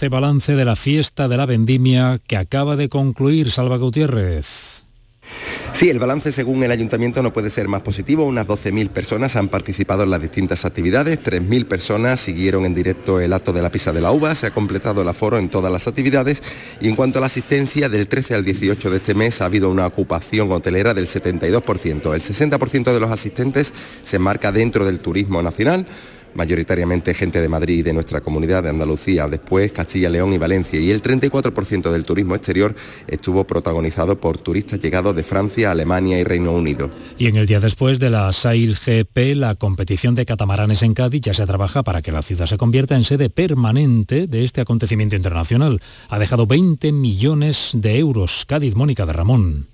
este balance de la fiesta de la vendimia que acaba de concluir, Salva Gutiérrez. Sí, el balance según el Ayuntamiento no puede ser más positivo. Unas 12.000 personas han participado en las distintas actividades, 3.000 personas siguieron en directo el acto de la pisa de la uva, se ha completado el aforo en todas las actividades y en cuanto a la asistencia, del 13 al 18 de este mes ha habido una ocupación hotelera del 72%. El 60% de los asistentes se enmarca dentro del turismo nacional, mayoritariamente gente de Madrid y de nuestra comunidad de Andalucía, después Castilla, León y Valencia, y el 34% del turismo exterior estuvo protagonizado por turistas llegados de Francia, Alemania y Reino Unido. Y en el día después de la SAIL GP, la competición de catamaranes en Cádiz, ya se trabaja para que la ciudad se convierta en sede permanente de este acontecimiento internacional. Ha dejado 20 millones de euros. Cádiz, Mónica de Ramón.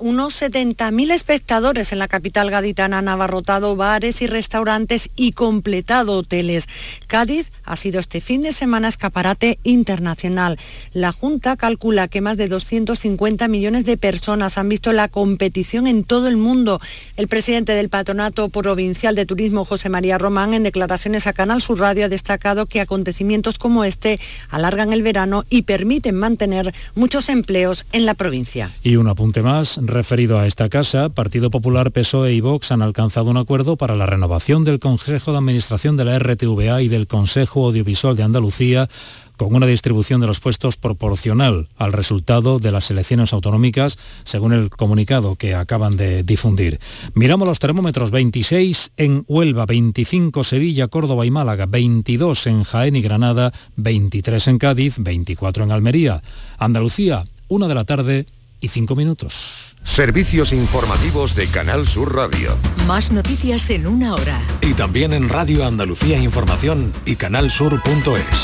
Unos 70.000 espectadores en la capital gaditana han abarrotado bares y restaurantes y completado hoteles. Cádiz ha sido este fin de semana escaparate internacional. La Junta calcula que más de 250 millones de personas han visto la competición en todo el mundo. El presidente del Patronato Provincial de Turismo, José María Román, en declaraciones a Canal Sur Radio ha destacado que acontecimientos como este alargan el verano y permiten mantener muchos empleos en la provincia. Y un apunte más referido a esta casa. Partido Popular, PSOE y Vox han alcanzado un acuerdo para la renovación del Consejo de Administración de la RTVA y del Consejo Audiovisual de Andalucía, con una distribución de los puestos proporcional al resultado de las elecciones autonómicas, según el comunicado que acaban de difundir. Miramos los termómetros: 26 en Huelva, 25 Sevilla, Córdoba y Málaga, 22 en Jaén y Granada, 23 en Cádiz, 24 en Almería. Andalucía, 1 de la tarde... y 5 minutos. Servicios informativos de Canal Sur Radio. Más noticias en una hora. Y también en Radio Andalucía Información y canalsur.es.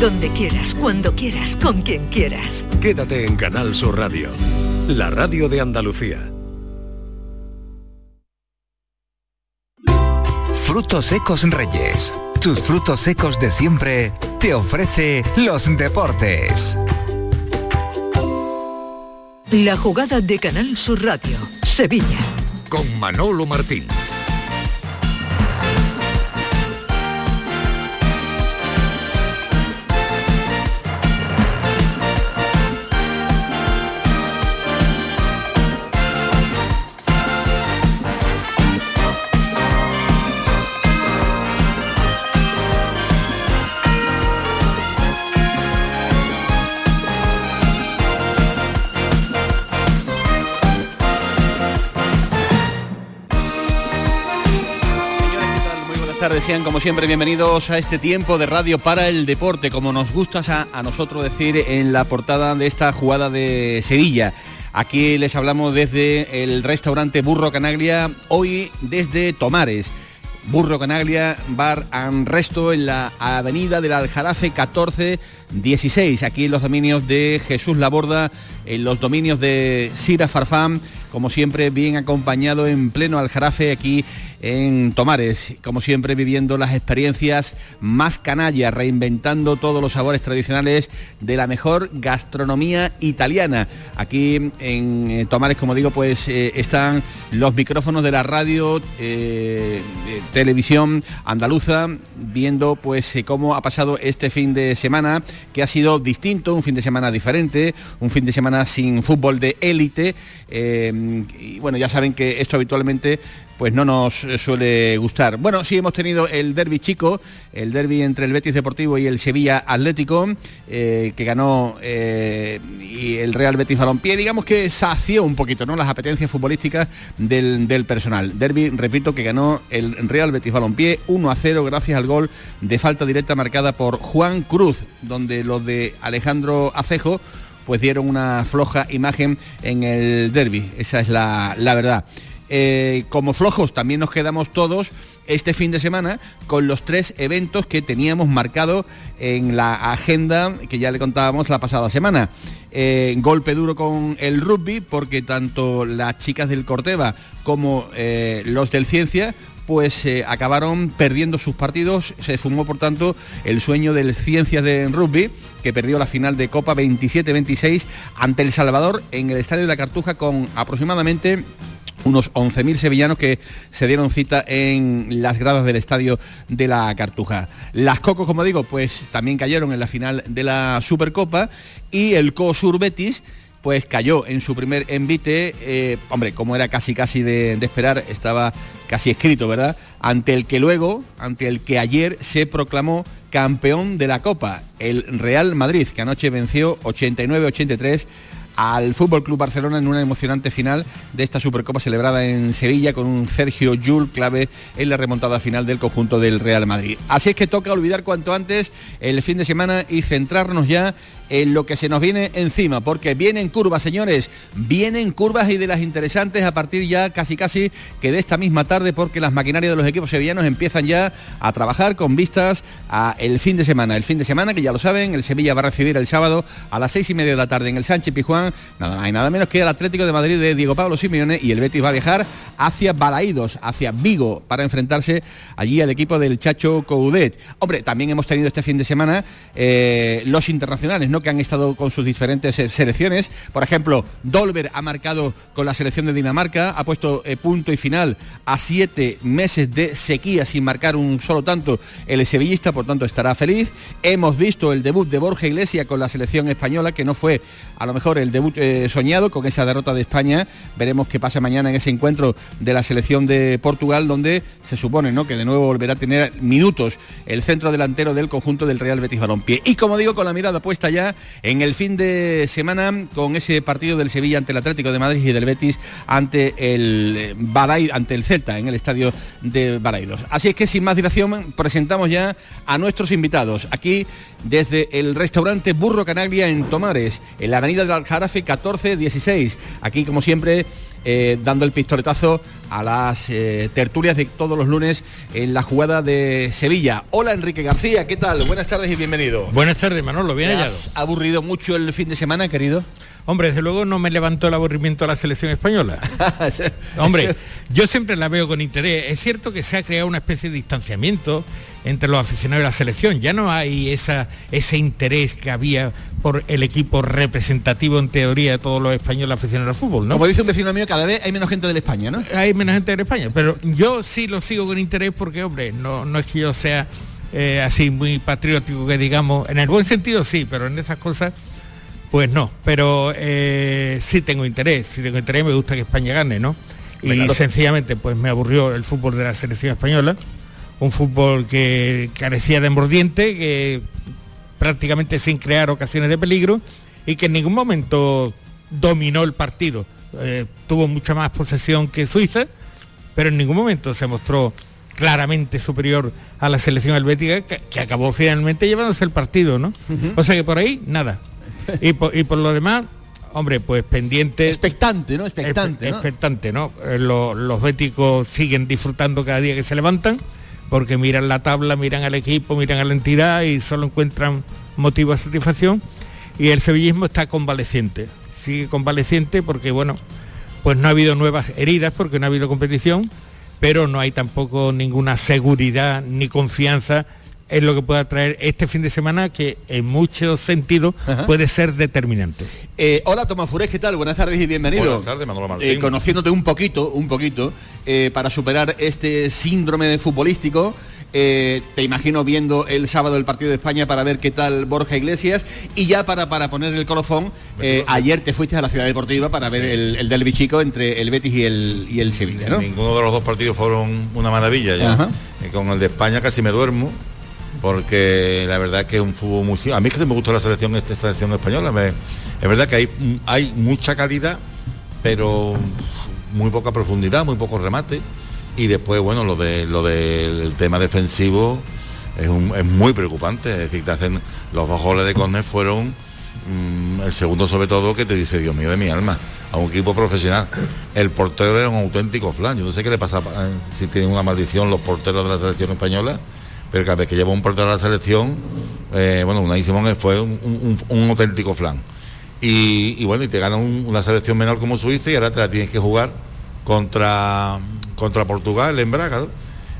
Donde quieras, cuando quieras, con quien quieras. Quédate en Canal Sur Radio, la radio de Andalucía. Frutos Secos Reyes. Tus frutos secos de siempre te ofrece los deportes. La jugada de Canal Sur Radio, Sevilla. Con Manolo Martín. Sean como siempre bienvenidos a este tiempo de radio para el deporte, como nos gusta a nosotros decir en la portada de esta jugada de Sevilla. Aquí les hablamos desde el restaurante Burro Canaglia, hoy desde Tomares. Burro Canaglia, bar and resto en la avenida del Aljarafe 14-16, aquí en los dominios de Jesús Laborda, en los dominios de Sira Farfán, como siempre bien acompañado en pleno Aljarafe aquí en Tomares, como siempre viviendo las experiencias más canallas, reinventando todos los sabores tradicionales de la mejor gastronomía italiana. Aquí en Tomares, como digo, pues están los micrófonos de la radio televisión andaluza, viendo pues cómo ha pasado este fin de semana, que ha sido distinto, un fin de semana diferente, un fin de semana sin fútbol de élite, y bueno, ya saben que esto habitualmente pues no nos suele gustar. Bueno, sí hemos tenido el derbi chico, el derbi entre el Betis Deportivo y el Sevilla Atlético, que ganó y el Real Betis Balompié, digamos que sació un poquito, ¿no?, las apetencias futbolísticas del personal. Derbi, repito, que ganó el Real Betis Balompié 1-0 gracias al gol de falta directa marcada por Juan Cruz, donde los de Alejandro Acejo pues dieron una floja imagen en el derbi, esa es la verdad. Como flojos también nos quedamos todos este fin de semana con los 3 eventos que teníamos marcado en la agenda que ya le contábamos la pasada semana. Golpe duro con el rugby, porque tanto las chicas del Corteva como los del Ciencia pues acabaron perdiendo sus partidos. Se esfumó, por tanto, el sueño del Ciencias de Rugby, que perdió la final de Copa 27-26 ante El Salvador en el Estadio de la Cartuja con aproximadamente unos 11.000 sevillanos que se dieron cita en las gradas del Estadio de la Cartuja. Las Cocos, como digo, pues también cayeron en la final de la Supercopa y el CoSur Betis pues cayó en su primer envite, hombre, como era casi de esperar, estaba casi escrito, ¿verdad? Ante el que ayer se proclamó campeón de la Copa, el Real Madrid, que anoche venció 89-83 al Fútbol Club Barcelona en una emocionante final de esta Supercopa celebrada en Sevilla, con un Sergio Llull clave en la remontada final del conjunto del Real Madrid. Así es que toca olvidar cuanto antes el fin de semana y centrarnos ya en lo que se nos viene encima, porque vienen curvas, señores, vienen curvas, y de las interesantes a partir ya casi que de esta misma tarde, porque las maquinarias de los equipos sevillanos empiezan ya a trabajar con vistas a el fin de semana, que ya lo saben, el Sevilla va a recibir el sábado a las 6:30 de la tarde en el Sánchez Pizjuán, nada más y nada menos que el Atlético de Madrid de Diego Pablo Simeone, y el Betis va a viajar hacia Balaídos, hacia Vigo, para enfrentarse allí al equipo del Chacho Coudet. Hombre, también hemos tenido este fin de semana los internacionales, ¿no?, que han estado con sus diferentes selecciones. Por ejemplo, Dolberg ha marcado con la selección de Dinamarca, ha puesto punto y final a 7 meses de sequía sin marcar un solo tanto el sevillista, por tanto estará feliz. Hemos visto el debut de Borja Iglesias con la selección española, que no fue a lo mejor el debut soñado con esa derrota de España. Veremos qué pasa mañana en ese encuentro de la selección de Portugal, donde se supone, ¿no?, que de nuevo volverá a tener minutos el centro delantero del conjunto del Real Betis Balompié. Y como digo, con la mirada puesta ya en el fin de semana, con ese partido del Sevilla ante el Atlético de Madrid y del Betis ante el Celta en el Estadio de Balaídos. Así es que sin más dilación presentamos ya a nuestros invitados aquí desde el restaurante Burro Canaglia en Tomares, en la avenida del Aljarafe 1416. Aquí, como siempre, dando el pistoletazo a las tertulias de todos los lunes en la jugada de Sevilla. Hola, Enrique García, ¿qué tal? Buenas tardes y bienvenido. Buenas tardes, Manolo, bien hallado. ¿Has aburrido mucho el fin de semana, querido? Hombre, desde luego no me levantó el aburrimiento a la selección española. Hombre, yo siempre la veo con interés. Es cierto que se ha creado una especie de distanciamiento entre los aficionados de la selección. Ya no hay ese interés que había por el equipo representativo, en teoría, de todos los españoles aficionados al fútbol, ¿no? Como dice un vecino mío, cada vez hay menos gente de España, ¿no? Hay menos gente de España, pero yo sí lo sigo con interés porque, hombre, no es que yo sea así muy patriótico, que digamos. En el buen sentido sí, pero en esas cosas pues no. Pero sí tengo interés, me gusta que España gane, ¿no? Y claro, sencillamente pues me aburrió el fútbol de la selección española. Un fútbol que carecía de mordiente, que prácticamente sin crear ocasiones de peligro y que en ningún momento dominó el partido. Tuvo mucha más posesión que Suiza, pero en ningún momento se mostró claramente superior a la selección helvética, que acabó finalmente llevándose el partido, ¿no? Uh-huh. O sea que por ahí, nada. Y por lo demás, hombre, pues pendiente. Expectante, ¿no? Los béticos siguen disfrutando cada día que se levantan, porque miran la tabla, miran al equipo, miran a la entidad y solo encuentran motivo de satisfacción. Y el sevillismo está convaleciente porque, bueno, pues no ha habido nuevas heridas, porque no ha habido competición, pero no hay tampoco ninguna seguridad ni confianza en lo que pueda traer este fin de semana, que en muchos sentidos puede ser determinante. Hola, Tomás Fures, ¿qué tal? Buenas tardes y bienvenido. Buenas tardes, Manolo Martín. Conociéndote un poquito, para superar este síndrome futbolístico, te imagino viendo el sábado el partido de España para ver qué tal Borja Iglesias, y ya para poner el colofón, ayer te fuiste a la Ciudad Deportiva para ver el derbi chico entre el Betis y el Sevilla, ¿no? Ninguno de los dos partidos fueron una maravilla ya. Con el de España casi me duermo, porque la verdad es que es un fútbol muy... A mí es que me gusta esta selección española. Es verdad que hay mucha calidad, pero muy poca profundidad, muy pocos remates. Y después, bueno, el tema defensivo es muy preocupante. Es decir, te hacen los dos goles de córner, fueron el segundo sobre todo, que te dice, Dios mío de mi alma, a un equipo profesional. El portero era un auténtico flan. Yo no sé qué le pasa, si tienen una maldición los porteros de la selección española, pero cada vez que lleva un portero a la selección, Unai Simón fue un auténtico flan. Y te gana una selección menor como Suiza, y ahora te la tienes que jugar contra Portugal en Braga, ¿no?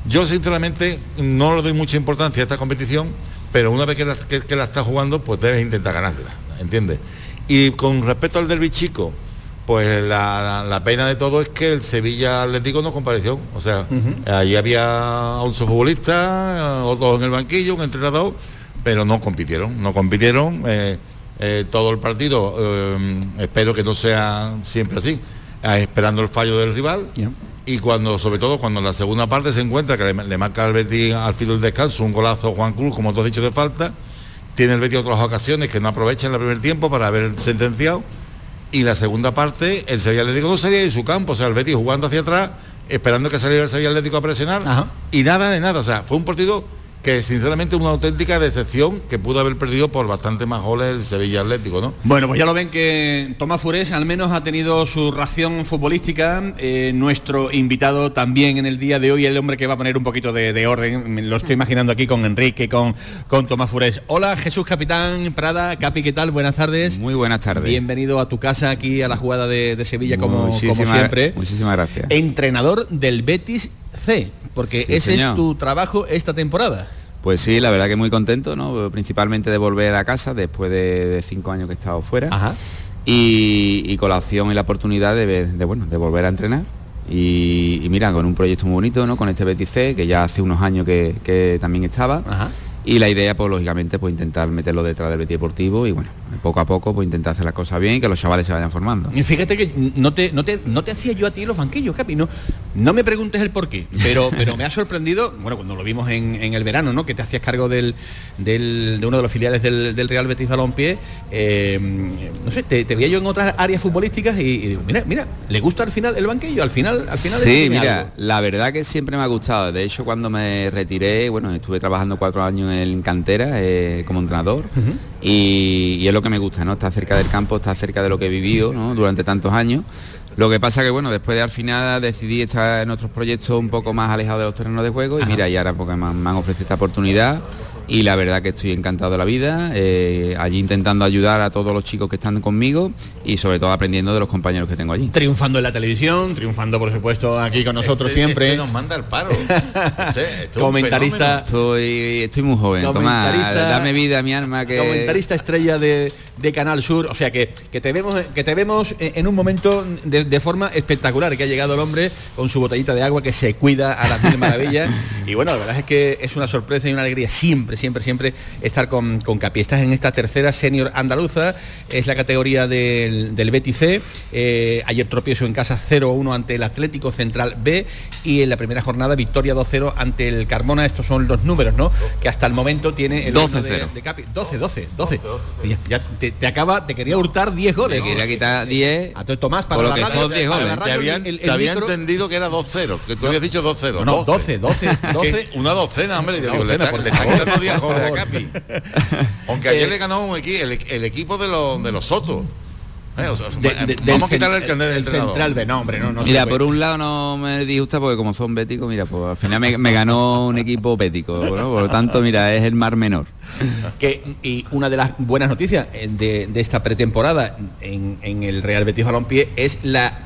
Yo sinceramente no le doy mucha importancia a esta competición, pero una vez que la estás jugando, pues debes intentar ganarla, ¿entiendes? Y con respecto al derbi chico, pues la pena de todo es que el Sevilla Atlético no compareció. O sea, allí había 11 futbolistas, otros en el banquillo, un entrenador, pero no compitieron todo el partido. Espero que no sea siempre así, esperando el fallo del rival. Y sobre todo cuando en la segunda parte se encuentra que le marca al Betis al filo del descanso un golazo Juan Cruz, como tú has dicho, de falta. Tiene el Betis otras ocasiones que no aprovecha en el primer tiempo para haber sentenciado. Y la segunda parte, el Sevilla Atlético no salía de su campo, o sea, el Betis jugando hacia atrás, esperando que saliera el Sevilla Atlético a presionar. Y nada de nada, o sea, fue un partido que sinceramente una auténtica decepción, que pudo haber perdido por bastante más goles el Sevilla Atlético, ¿no? Bueno, pues ya lo ven que Tomás Fures al menos ha tenido su ración futbolística, nuestro invitado también en el día de hoy, el hombre que va a poner un poquito de orden, me lo estoy imaginando aquí con Enrique, con Tomás Fures. Hola, Jesús Capitán Prada, Capi, ¿qué tal? Buenas tardes. Muy buenas tardes. Bienvenido a tu casa aquí a la jugada de Sevilla, como siempre. Muchísimas gracias. Entrenador del Betis C. Porque sí, ese señor. Es tu trabajo esta temporada. Pues sí, la verdad que muy contento, ¿no? Principalmente de volver a casa después de 5 años que he estado fuera. Y con la opción y la oportunidad de volver a entrenar. Y mira, con un proyecto muy bonito, ¿no? Con este Betis C, que ya hace unos años que también estaba. Y la idea, pues lógicamente, pues intentar meterlo detrás del Betis Deportivo y bueno, poco a poco, pues intentar hacer las cosas bien y que los chavales se vayan formando. Y fíjate que no te hacía yo a ti los banquillos, Capi, no me preguntes el porqué, pero me ha sorprendido, bueno, cuando lo vimos en el verano, ¿no? Que te hacías cargo de uno de los filiales del Real Betis Balompié, no sé, te veía yo en otras áreas futbolísticas y digo, mira, ¿le gusta al final el banquillo? Al final sí, mira, algo. La verdad que siempre me ha gustado. De hecho, cuando me retiré, bueno, estuve trabajando 4 años en cantera como entrenador. Y es lo que me gusta, ¿no? Está cerca del campo, está cerca de lo que he vivido, ¿no? Durante tantos años. Lo que pasa que, bueno, después de al final decidí estar en otros proyectos un poco más alejados de los terrenos de juego. Y mira, y ahora porque me han ofrecido esta oportunidad y la verdad que estoy encantado de la vida, allí intentando ayudar a todos los chicos que están conmigo y sobre todo aprendiendo de los compañeros que tengo allí. Triunfando en la televisión, triunfando por supuesto aquí con nosotros siempre. Nos manda el paro. Comentarista. Estoy muy joven, Tomás, dame vida, mi alma. Comentarista estrella de Canal Sur, o sea que te vemos en un momento de forma espectacular, que ha llegado el hombre con su botellita de agua que se cuida a las mil maravillas. Y bueno, la verdad es que es una sorpresa y una alegría siempre estar con Capi. Estás en esta tercera senior andaluza, es la categoría del Betis C. Ayer tropiezo en casa 0-1 ante el Atlético Central B y en la primera jornada victoria 2-0 ante el Carmona. Estos son los números, ¿no? Que hasta el momento tiene el 12-0 de Capi. 12. Ya te acaba, te quería hurtar 10 goles. Te quería quitar 10. A Tomás, para lo que son 10 goles. Te había entendido que era 2-0, que tú habías dicho 2-0. No, 12. Una docena, hombre. Joder, Capi. Aunque ayer le ganó el equipo de los Soto. O sea, vamos a quitarle el carnet del entrenador. Central de nombre, no mira, por un lado no me disgusta porque como son béticos, mira, pues al final me ganó un equipo bético, ¿no? Por lo tanto, mira, es el mar menor. Y una de las buenas noticias de esta pretemporada en el Real Betis Balompié es la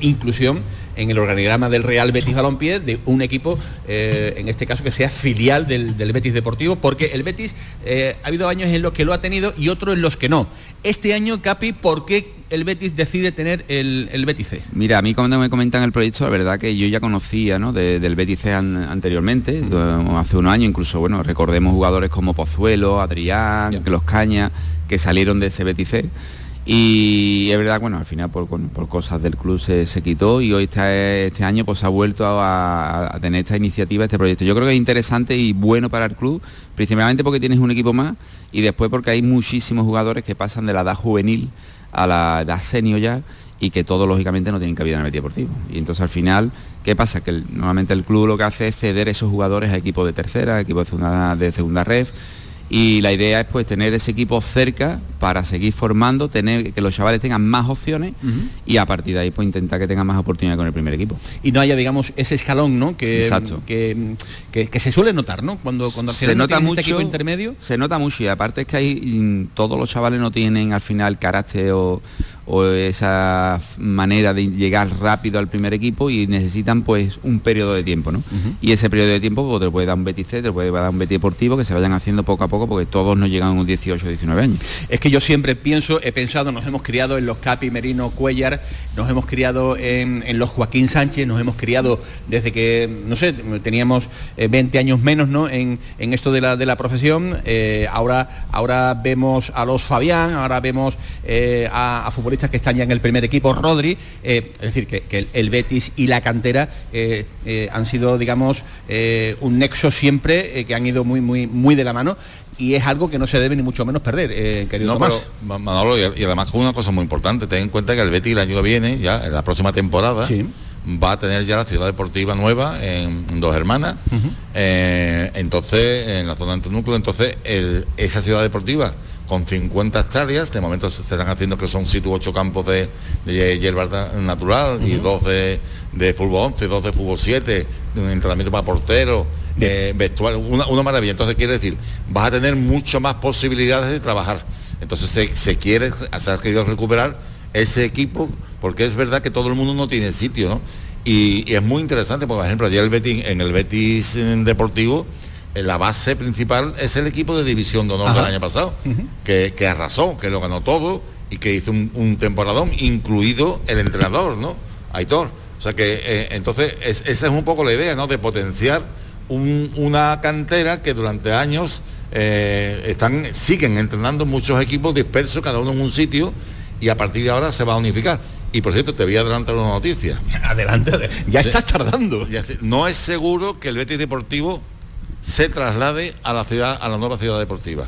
inclusión en el organigrama del Real Betis Balompié de un equipo, en este caso que sea filial del Betis Deportivo, porque el Betis ha habido años en los que lo ha tenido y otros en los que no. Este año, Capi, ¿por qué el Betis decide tener el Betis C? Mira, a mí cuando me comentan el proyecto, la verdad que yo ya conocía, ¿no? del Betis C anteriormente, hace unos años incluso, bueno, recordemos jugadores como Pozuelo, Adrián, que los Cañas, que salieron de ese Betis C. Y es verdad, bueno, al final por cosas del club se quitó y hoy este año pues ha vuelto a tener esta iniciativa, este proyecto. Yo creo que es interesante y bueno para el club, principalmente porque tienes un equipo más y después porque hay muchísimos jugadores que pasan de la edad juvenil a la edad senior ya y que todos lógicamente no tienen cabida en el Betis Deportivo. Y entonces al final, ¿qué pasa? Que normalmente el club lo que hace es ceder esos jugadores a equipos de tercera, equipos de segunda ref. Y la idea es pues tener ese equipo cerca para seguir formando, tener que los chavales tengan más opciones y a partir de ahí pues intentar que tengan más oportunidades con el primer equipo. Y no haya, digamos, ese escalón, ¿no? Que se suele notar, ¿no? Cuando se nota mucho este equipo intermedio. Se nota mucho y aparte es que todos los chavales no tienen al final carácter o esa manera de llegar rápido al primer equipo y necesitan pues un periodo de tiempo, ¿no? Y ese periodo de tiempo pues, te lo puede dar un Betis C, te lo puede dar un Betis Deportivo, que se vayan haciendo poco a poco porque todos no llegan a unos 18 o 19 años. Es que que yo siempre pienso, he pensado, nos hemos criado en los Capi, Merino, Cuellar, nos hemos criado en los Joaquín Sánchez, nos hemos criado desde que, no sé, teníamos 20 años menos, ¿no?, en esto de la profesión. Ahora vemos a los Fabián, ahora vemos a futbolistas que están ya en el primer equipo, Rodri, es decir, que el Betis y la cantera han sido, digamos, un nexo siempre, que han ido muy, muy, muy de la mano. Y es algo que no se debe ni mucho menos perder, querido Tomás. Pero, Manolo, y además con una cosa muy importante, ten en cuenta que el Betis el año que viene, ya en la próxima temporada, sí, va a tener ya la ciudad deportiva nueva en Dos Hermanas, uh-huh, entonces en la zona de antinúcleo, entonces esa ciudad deportiva con 50 hectáreas, de momento se están haciendo que son 8 campos de hierba natural, uh-huh, y 2 de fútbol 11, 2 de fútbol 7, un entrenamiento para porteros, vestuario, una maravilla. Entonces quiere decir, vas a tener mucho más posibilidades de trabajar. Entonces se ha querido recuperar ese equipo, porque es verdad que todo el mundo no tiene sitio, ¿no? Y es muy interesante, porque, por ejemplo, ayer en el Betis Deportivo, la base principal es el equipo de División de Honor, ajá, del año pasado, uh-huh, que arrasó, que lo ganó todo y que hizo un temporadón, incluido el entrenador, ¿no?, Aitor. O sea que entonces esa es un poco la idea, ¿no?, de potenciar una cantera que durante años siguen entrenando muchos equipos dispersos, cada uno en un sitio, y a partir de ahora se va a unificar. Y por cierto, te voy a adelantar una noticia. Adelante, ya estás tardando. No es seguro que el Betis Deportivo se traslade a la nueva ciudad deportiva.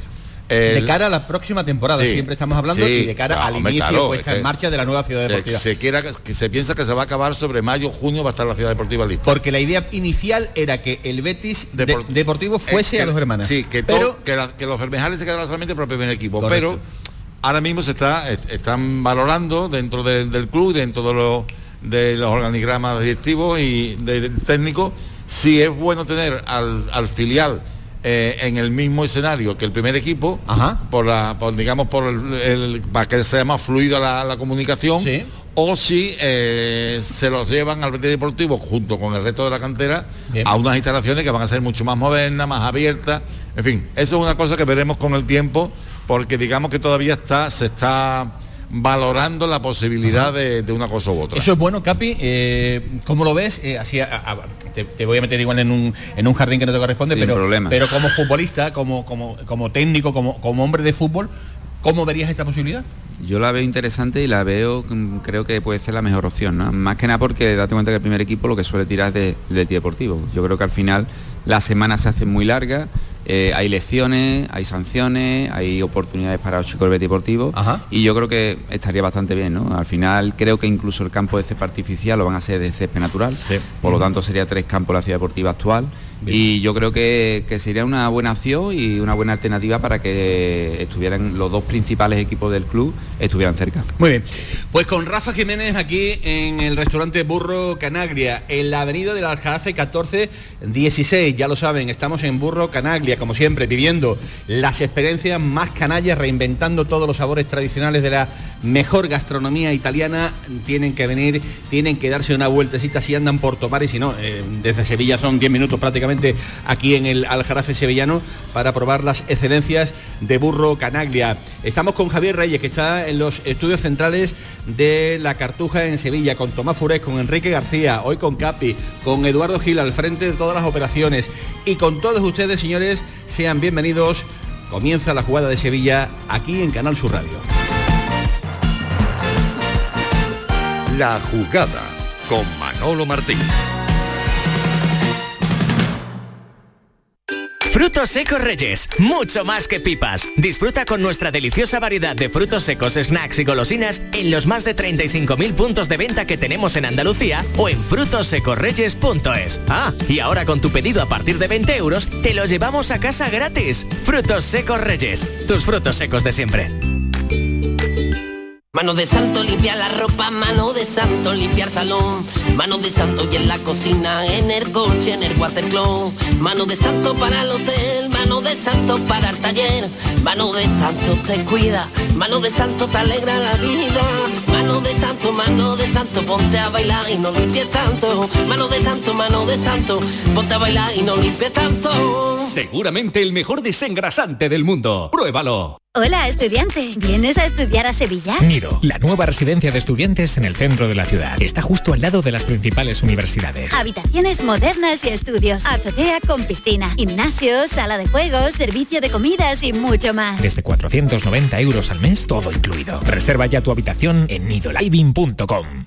De cara a la próxima temporada, sí, siempre estamos hablando, sí, y de cara, claro, al inicio, claro, puesta en marcha de la nueva ciudad deportiva. Se piensa que se va a acabar sobre mayo, junio, va a estar la ciudad deportiva lista. Porque la idea inicial era que el Betis Deportivo fuese a Dos Hermanas. Sí, que los Bermejales se quedaran solamente para el primer equipo. Correcto. Pero ahora mismo están valorando dentro del club, dentro de los organigramas directivos y de técnicos, si es bueno tener al filial en el mismo escenario que el primer equipo, ajá, para que sea más fluida la comunicación, sí, o si se los llevan al Betis Deportivo junto con el resto de la cantera, bien, a unas instalaciones que van a ser mucho más modernas, más abiertas. En fin, eso es una cosa que veremos con el tiempo, porque digamos que todavía se está valorando la posibilidad de una cosa u otra. Eso es bueno, Capi. ¿Cómo lo ves? Así te voy a meter igual en un jardín que no te corresponde, sin problema. Pero como futbolista, como técnico, como hombre de fútbol, ¿cómo verías esta posibilidad? Yo la veo interesante y creo que puede ser la mejor opción, ¿no? Más que nada porque date cuenta que el primer equipo lo que suele tirar es del Betis Deportivo. Yo creo que al final las semanas se hacen muy largas, hay lesiones, hay sanciones, hay oportunidades para los chicos del Betis Deportivo, ajá, y yo creo que estaría bastante bien, ¿no? Al final creo que incluso el campo de césped artificial lo van a hacer de césped natural, sí, por lo tanto sería 3 campos la ciudad deportiva actual. Bien. Y yo creo que sería una buena acción y una buena alternativa para que estuvieran los dos principales equipos del club, estuvieran cerca. Muy bien, pues con Rafa Jiménez aquí en el restaurante Burro Canaglia, en la avenida del Aljarafe 1416, ya lo saben, estamos en Burro Canaglia, como siempre, viviendo las experiencias más canallas, reinventando todos los sabores tradicionales de la mejor gastronomía italiana. Tienen que venir, tienen que darse una vueltecita si andan por Tomares, y si no, desde Sevilla son 10 minutos prácticamente aquí en el Aljarafe sevillano, para probar las excelencias de Burro Canaglia. Estamos con Javier Reyes, que está en los estudios centrales de La Cartuja en Sevilla, con Tomás Fures, con Enrique García, hoy con Capi, con Eduardo Gil al frente de todas las operaciones, y con todos ustedes, señores, sean bienvenidos. Comienza la jugada de Sevilla aquí en Canal Sur Radio. La jugada con Manolo Martín. Frutos Secos Reyes, mucho más que pipas. Disfruta con nuestra deliciosa variedad de frutos secos, snacks y golosinas en los más de 35.000 puntos de venta que tenemos en Andalucía o en frutosecorreyes.es. Ah, y ahora con tu pedido a partir de 20 euros, te lo llevamos a casa gratis. Frutos Secos Reyes, tus frutos secos de siempre. Mano de Santo, limpia la ropa. Mano de Santo, limpia el salón. Mano de Santo, y en la cocina, en el coche, en el watercloak. Mano de Santo para el hotel. Mano de Santo para el taller. Mano de Santo te cuida. Mano de Santo te alegra la vida. Mano de Santo, ponte a bailar y no limpie tanto. Mano de Santo, ponte a bailar y no limpie tanto. Seguramente el mejor desengrasante del mundo. Pruébalo. Hola, estudiante. ¿Vienes a estudiar a Sevilla? Nido, la nueva residencia de estudiantes en el centro de la ciudad. Está justo al lado de las principales universidades. Habitaciones modernas y estudios. Azotea con piscina. Gimnasio, sala de juegos, servicio de comidas y mucho más. Desde 490 euros al mes, todo incluido. Reserva ya tu habitación en nidoliving.com.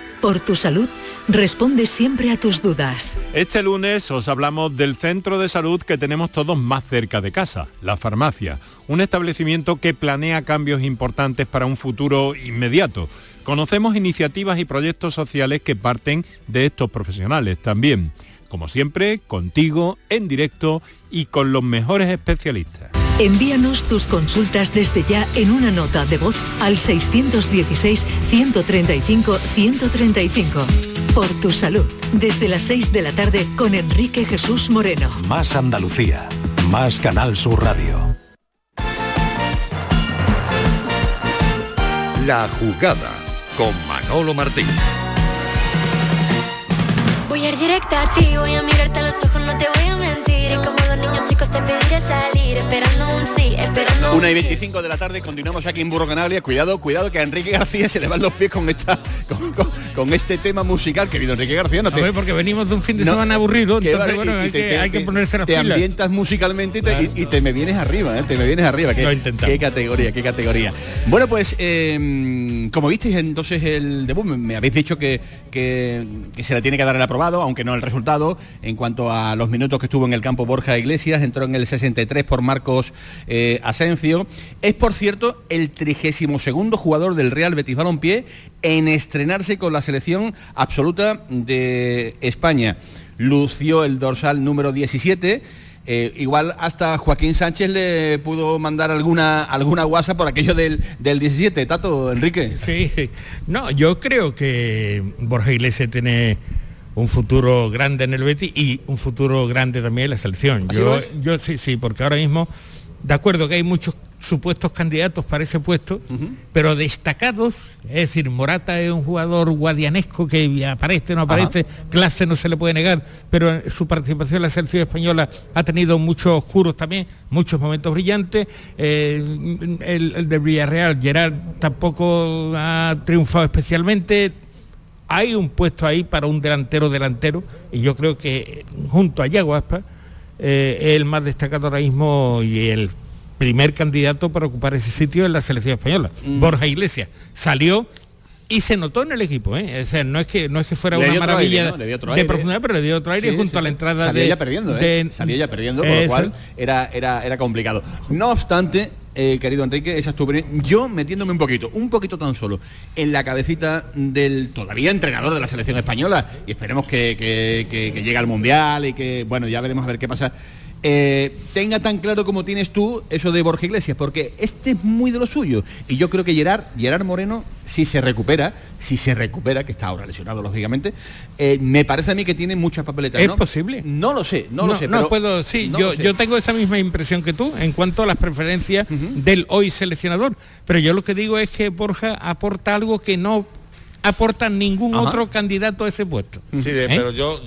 Por tu Salud, responde siempre a tus dudas. Este lunes os hablamos del centro de salud que tenemos todos más cerca de casa, la farmacia. Un establecimiento que planea cambios importantes para un futuro inmediato. Conocemos iniciativas y proyectos sociales que parten de estos profesionales también. Como siempre, contigo, en directo y con los mejores especialistas. Envíanos tus consultas desde ya en una nota de voz al 616 135 135. Por tu salud, desde las 6 de la tarde con Enrique Jesús Moreno. Más Andalucía, más Canal Sur Radio. La jugada con Manolo Martín. Voy a ir directa a ti, voy a mirarte a los ojos, no te voy a mentir. Y como los niños chicos te pediré salir, esperando un sí, esperando un... 1:25 de la tarde, continuamos aquí en Burro Canaglia. Cuidado que a Enrique García se le van los pies con este tema musical, querido Enrique García. No te... A ver, porque venimos de un fin de semana aburrido, entonces vale, bueno, hay que ponerse las pilas. Te ambientas musicalmente y te me vienes arriba, te me vienes arriba. Qué categoría. Bueno, pues, como visteis entonces el debut, me habéis dicho que se la tiene que dar el aprobado, aunque no el resultado. En cuanto a los minutos que estuvo en el campo Borja Iglesias, entró en el 63 por Marcos Asencio. Es, por cierto, el 32º jugador del Real Betis Balompié en estrenarse con la selección absoluta de España. Lució el dorsal número 17. Igual hasta Joaquín Sánchez le pudo mandar alguna guasa por aquello del 17, Tato, Enrique. Sí. No, yo creo que Borja Iglesias tiene un futuro grande en el Betis y un futuro grande también en la selección. Yo sí, porque ahora mismo, de acuerdo que hay muchos supuestos candidatos para ese puesto, pero destacados, es decir, Morata es un jugador guadianesco que aparece, no aparece, clase no se le puede negar, pero su participación en la selección española ha tenido muchos oscuros también, muchos momentos brillantes. El de Villarreal, Gerard, tampoco ha triunfado especialmente. Hay un puesto ahí para un delantero, y yo creo que junto a Yaguaspa es el más destacado ahora mismo y el primer candidato para ocupar ese sitio en la selección española. Borja Iglesias salió y se notó en el equipo, ¿eh? O sea, no es que fuera le una maravilla aire, ¿no? De profundidad, pero le dio otro aire junto a la entrada. Salía ya perdiendo, por lo cual era complicado. No obstante, querido Enrique, esa es tu opinión. Yo metiéndome un poquito tan solo en la cabecita del todavía entrenador de la selección española, y esperemos que llegue al Mundial y que, bueno, ya veremos a ver qué pasa, tenga tan claro como tienes tú eso de Borja Iglesias, porque este es muy de lo suyo. Y yo creo que Gerard Moreno, si se recupera, que está ahora lesionado lógicamente, me parece a mí que tiene muchas papeletas. ¿Es posible? No lo sé. Yo tengo esa misma impresión que tú en cuanto a las preferencias del hoy seleccionador, pero yo lo que digo es que Borja aporta algo que no aporta ningún otro candidato a ese puesto. Sí, pero yo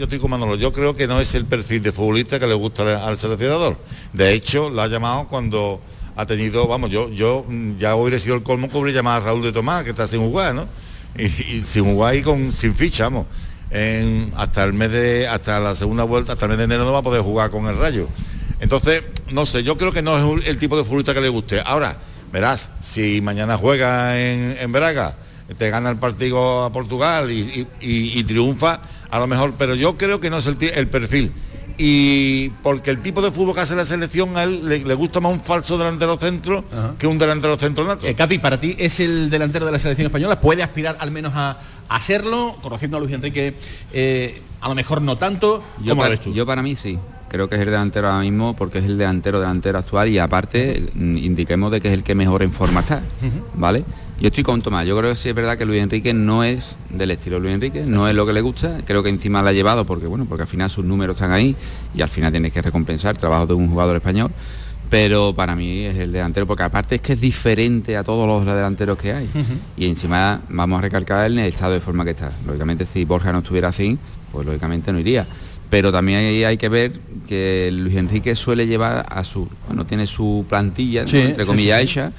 estoy con Manolo, yo creo que no es el perfil de futbolista que le gusta al seleccionador. De hecho, la ha llamado cuando ha tenido, yo ya hubiera sido el colmo que hubiera llamado a Raúl de Tomás, que está sin jugar, ¿no? Y sin jugar y sin ficha, vamos. Hasta la segunda vuelta, hasta el mes de enero no va a poder jugar con el Rayo. Entonces, no sé, yo creo que no es el tipo de futbolista que le guste. Ahora, verás, si mañana juega en Braga, te gana el partido a Portugal y triunfa, a lo mejor, pero yo creo que no es el perfil, y porque el tipo de fútbol que hace la selección a él le gusta más un falso delantero centro que un delantero centro nato. Capi, ¿para ti es el delantero de la selección española? ¿Puede aspirar al menos a serlo? Conociendo a Luis Enrique, a lo mejor no tanto. ¿Cómo lo ves tú? Yo para mí sí. Creo que es el delantero ahora mismo porque es el delantero actual y aparte indiquemos de que es el que mejor en forma está, ¿vale? Yo estoy con Tomás, yo creo que sí es verdad que Luis Enrique no es del estilo Luis Enrique, no es lo que le gusta, creo que encima la ha llevado porque al final sus números están ahí y al final tienes que recompensar el trabajo de un jugador español, pero para mí es el delantero porque aparte es que es diferente a todos los delanteros que hay y encima vamos a recalcar en el estado de forma que está. Lógicamente si Borja no estuviera así, pues lógicamente no iría. Pero también hay que ver que Luis Enrique suele llevar a su... Bueno, tiene su plantilla, sí, ¿no? Entre comillas, sí. Hecha.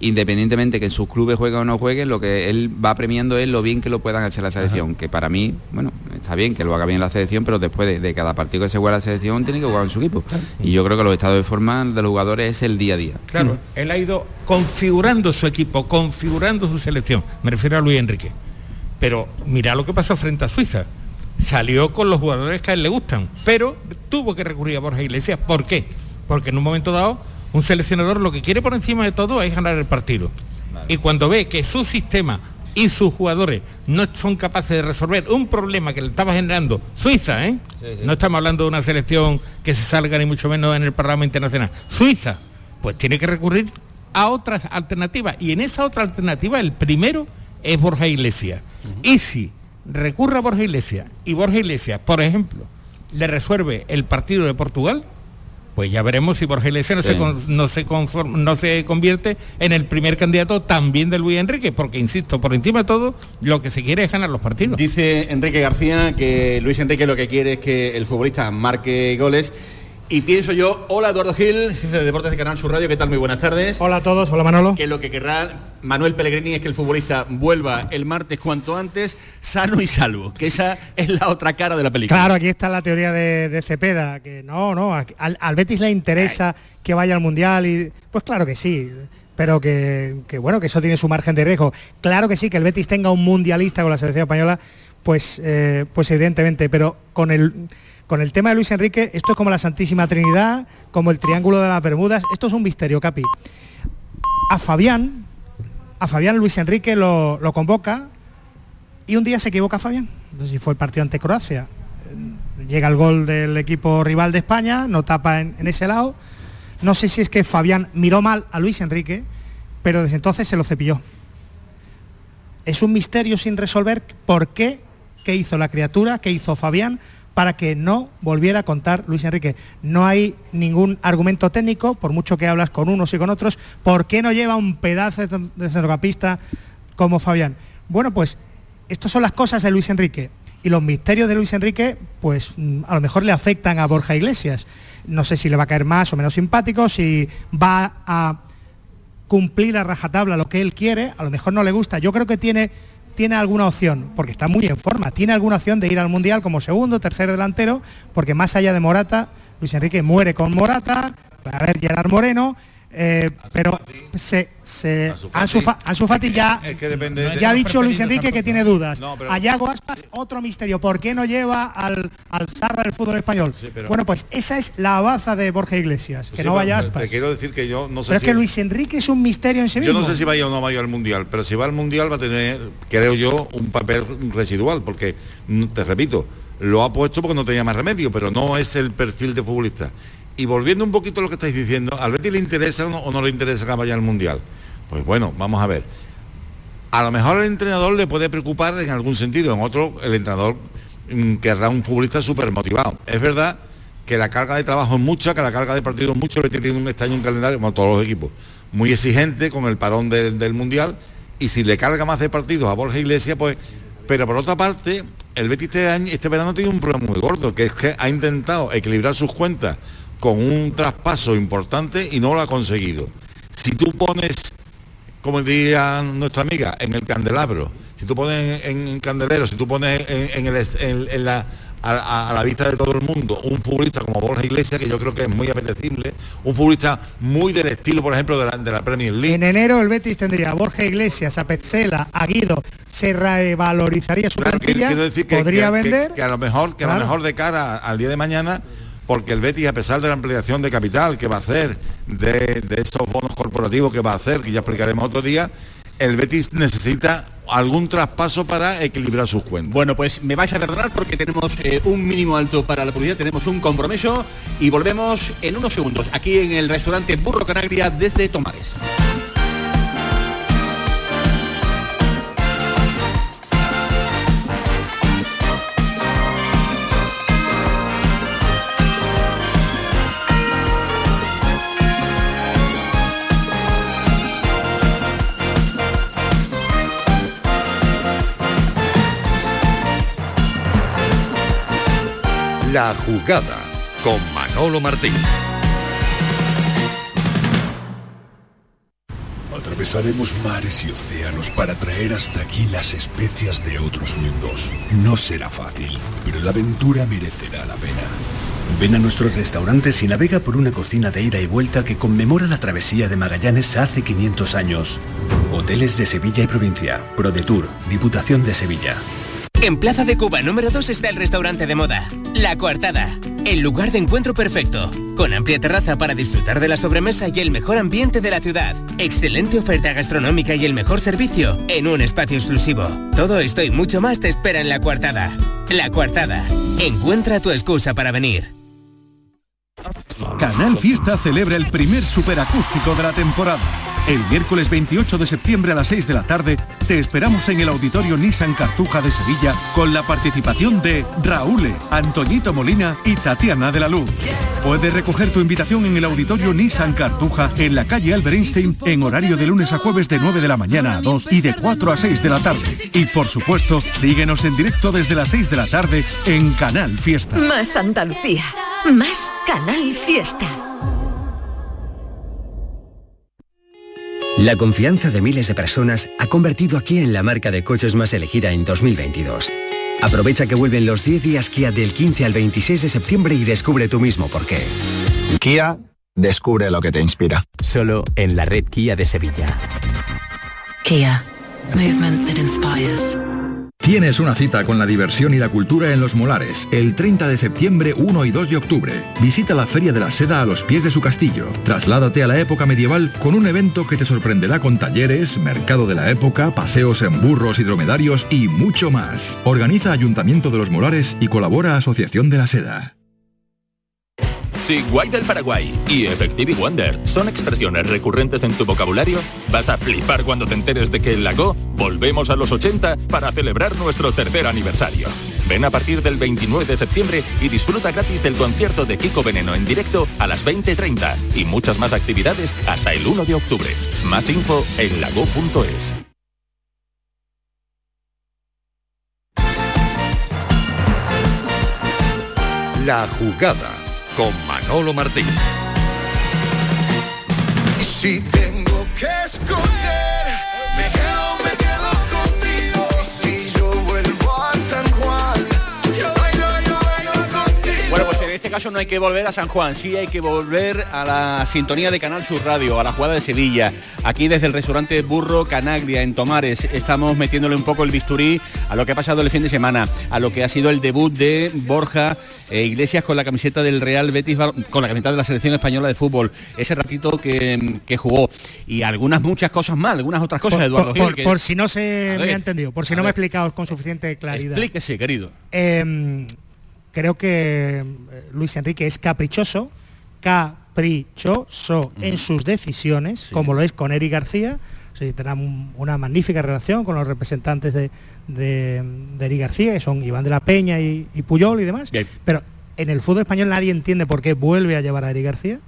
Independientemente que en sus clubes juegue o no juegue, lo que él va premiando es lo bien que lo puedan hacer la selección. Ajá. Que para mí, bueno, está bien que lo haga bien la selección, pero después de cada partido que se juega la selección tiene que jugar en su equipo. Claro. Y yo creo que los estados de forma de los jugadores es el día a día. Claro, él ha ido configurando su equipo, configurando su selección. Me refiero a Luis Enrique. Pero mirá lo que pasó frente a Suiza. Salió con los jugadores que a él le gustan, pero tuvo que recurrir a Borja Iglesias. ¿Por qué? Porque en un momento dado, un seleccionador lo que quiere por encima de todo es ganar el partido. Vale. Y cuando ve que su sistema y sus jugadores no son capaces de resolver un problema que le estaba generando Suiza, sí. No estamos hablando de una selección que se salga ni mucho menos en el panorama internacional. Suiza, pues tiene que recurrir a otras alternativas. Y en esa otra alternativa, el primero es Borja Iglesias. Y si recurra a Borja Iglesias y Borja Iglesias, por ejemplo, le resuelve el partido de Portugal, pues ya veremos si Borja Iglesias no se convierte en el primer candidato también de Luis Enrique, porque insisto, por encima de todo, lo que se quiere es ganar los partidos. Dice Enrique García que Luis Enrique lo que quiere es que el futbolista marque goles. Y pienso yo, hola Eduardo Gil, jefe de deportes de Canal Sur Radio, ¿qué tal? Muy buenas tardes. Hola a todos, hola Manolo. Que lo que querrá Manuel Pellegrini es que el futbolista vuelva el martes cuanto antes, sano y salvo, que esa es la otra cara de la película. Claro, aquí está la teoría de Cepeda, que al Betis le interesa que vaya al Mundial y pues claro que sí, pero que eso tiene su margen de riesgo. Claro que sí, que el Betis tenga un mundialista con la selección española, pues evidentemente, pero con el tema de Luis Enrique, esto es como la Santísima Trinidad, como el Triángulo de las Bermudas, esto es un misterio, Capi. A Fabián Luis Enrique lo convoca y un día se equivoca Fabián. No sé si fue el partido ante Croacia. Llega el gol del equipo rival de España, no tapa en ese lado. No sé si es que Fabián miró mal a Luis Enrique, pero desde entonces se lo cepilló. Es un misterio sin resolver por qué hizo la criatura, qué hizo Fabián, para que no volviera a contar Luis Enrique. No hay ningún argumento técnico, por mucho que hablas con unos y con otros, ¿por qué no lleva un pedazo de centrocampista como Fabián? Bueno, pues, estas son las cosas de Luis Enrique, y los misterios de Luis Enrique, pues, a lo mejor le afectan a Borja Iglesias. No sé si le va a caer más o menos simpático, si va a cumplir a rajatabla lo que él quiere, a lo mejor no le gusta. Yo creo que tiene alguna opción, porque está muy en forma, tiene alguna opción de ir al Mundial como segundo, tercer delantero, porque más allá de Morata, Luis Enrique muere con Morata, va a haber Gerard Moreno, pero Ansu Fati ya, es que ya ha dicho Luis Enrique que tiene dudas. A Yago Aspas, otro misterio, ¿por qué no lleva al Zarra del fútbol español? Sí, pero, bueno, pues esa es la baza de Borja Iglesias, pues que sí, no vaya Aspas. Te quiero decir que yo no sé, pero si es que Luis Enrique es un misterio en sí mismo. Yo no sé si vaya o no vaya al Mundial, pero si va al Mundial va a tener, creo yo, un papel residual, porque, te repito, lo ha puesto porque no tenía más remedio, pero no es el perfil de futbolista. Y volviendo un poquito a lo que estáis diciendo, ¿al Betis le interesa o no le interesa que vaya al Mundial? Pues bueno, vamos a ver. A lo mejor al entrenador le puede preocupar en algún sentido, en otro el entrenador querrá un futbolista súper motivado. Es verdad que la carga de trabajo es mucha, que la carga de partido es mucho, el Betis tiene un calendario, como todos los equipos, muy exigente con el parón del Mundial, y si le carga más de partidos a Borja Iglesias, pues... Pero por otra parte, el Betis este verano tiene un problema muy gordo, que es que ha intentado equilibrar sus cuentas con un traspaso importante y no lo ha conseguido. Si tú pones, como diría nuestra amiga, en el candelabro, si tú pones en candelero, si tú pones a la vista de todo el mundo un futbolista como Borja Iglesias, que yo creo que es muy apetecible, un futbolista muy del estilo, por ejemplo, de la Premier League. En enero el Betis tendría a Borja Iglesias, a Petzela, a Guido, se revalorizaría su plantilla, quiero decir que, podría vender. A lo mejor de cara al día de mañana... Porque el Betis, a pesar de la ampliación de capital que va a hacer, de esos bonos corporativos que va a hacer, que ya explicaremos otro día, el Betis necesita algún traspaso para equilibrar sus cuentas. Bueno, pues me vais a perdonar porque tenemos un mínimo alto para la publicidad, tenemos un compromiso y volvemos en unos segundos aquí en el restaurante Burro Canaglia desde Tomares. La jugada con Manolo Martín. Atravesaremos mares y océanos para traer hasta aquí las especias de otros mundos. No será fácil, pero la aventura merecerá la pena. Ven a nuestros restaurantes y navega por una cocina de ida y vuelta que conmemora la travesía de Magallanes hace 500 años. Hoteles de Sevilla y provincia, ProDetour, Diputación de Sevilla. En Plaza de Cuba número 2 está el restaurante de moda, La Coartada, el lugar de encuentro perfecto, con amplia terraza para disfrutar de la sobremesa y el mejor ambiente de la ciudad, excelente oferta gastronómica y el mejor servicio en un espacio exclusivo. Todo esto y mucho más te espera en La Coartada. La Coartada, encuentra tu excusa para venir. Canal Fiesta celebra el primer superacústico de la temporada. El miércoles 28 de septiembre a las 6 de la tarde te esperamos en el Auditorio Nissan Cartuja de Sevilla con la participación de Raúl, Antoñito Molina y Tatiana de la Luz. Puedes recoger tu invitación en el Auditorio Nissan Cartuja en la calle Albert Einstein en horario de lunes a jueves de 9 de la mañana a 2 y de 4 a 6 de la tarde. Y por supuesto, síguenos en directo desde las 6 de la tarde en Canal Fiesta. Más Andalucía, más Canal Fiesta. La confianza de miles de personas ha convertido a Kia en la marca de coches más elegida en 2022. Aprovecha que vuelven los 10 días Kia del 15 al 26 de septiembre y descubre tú mismo por qué. Kia, descubre lo que te inspira. Solo en la red Kia de Sevilla. Kia, movement that inspires. Tienes una cita con la diversión y la cultura en Los Molares, el 30 de septiembre, 1 y 2 de octubre. Visita la Feria de la Seda a los pies de su castillo. Trasládate a la época medieval con un evento que te sorprenderá con talleres, mercado de la época, paseos en burros y dromedarios y mucho más. Organiza Ayuntamiento de Los Molares y colabora Asociación de la Seda. Si Guay del Paraguay y Effective Wonder son expresiones recurrentes en tu vocabulario, vas a flipar cuando te enteres de que en la Go volvemos a los 80 para celebrar nuestro tercer aniversario. Ven a partir del 29 de septiembre y disfruta gratis del concierto de Kiko Veneno en directo a las 20:30 y muchas más actividades hasta el 1 de octubre. Más info en lago.es. La jugada con Manolo Martín. Y si tengo que escoger, me quedo contigo. Y si yo vuelvo a San Juan, yo bailo contigo. Bueno, pues en este caso no hay que volver a San Juan, sí hay que volver a la sintonía de Canal Sur Radio, a la jugada de Sevilla. Aquí desde el restaurante Burro Canaglia en Tomares estamos metiéndole un poco el bisturí a lo que ha pasado el fin de semana, a lo que ha sido el debut de Borja Iglesias con la camiseta del Real Betis, con la camiseta de la selección española de fútbol, ese ratito que jugó y muchas cosas más, algunas otras cosas, Eduardo Gil, por si no se me ha entendido, por si no me he explicado con suficiente claridad. Explíquese, querido. Creo que Luis Enrique es caprichoso en sus decisiones, sí, como lo es con Enrique García. O sea, tendrá una magnífica relación con los representantes de Enrique García, que son Iván de la Peña y Puyol y demás. Bien. Pero en el fútbol español nadie entiende por qué vuelve a llevar a Enrique García.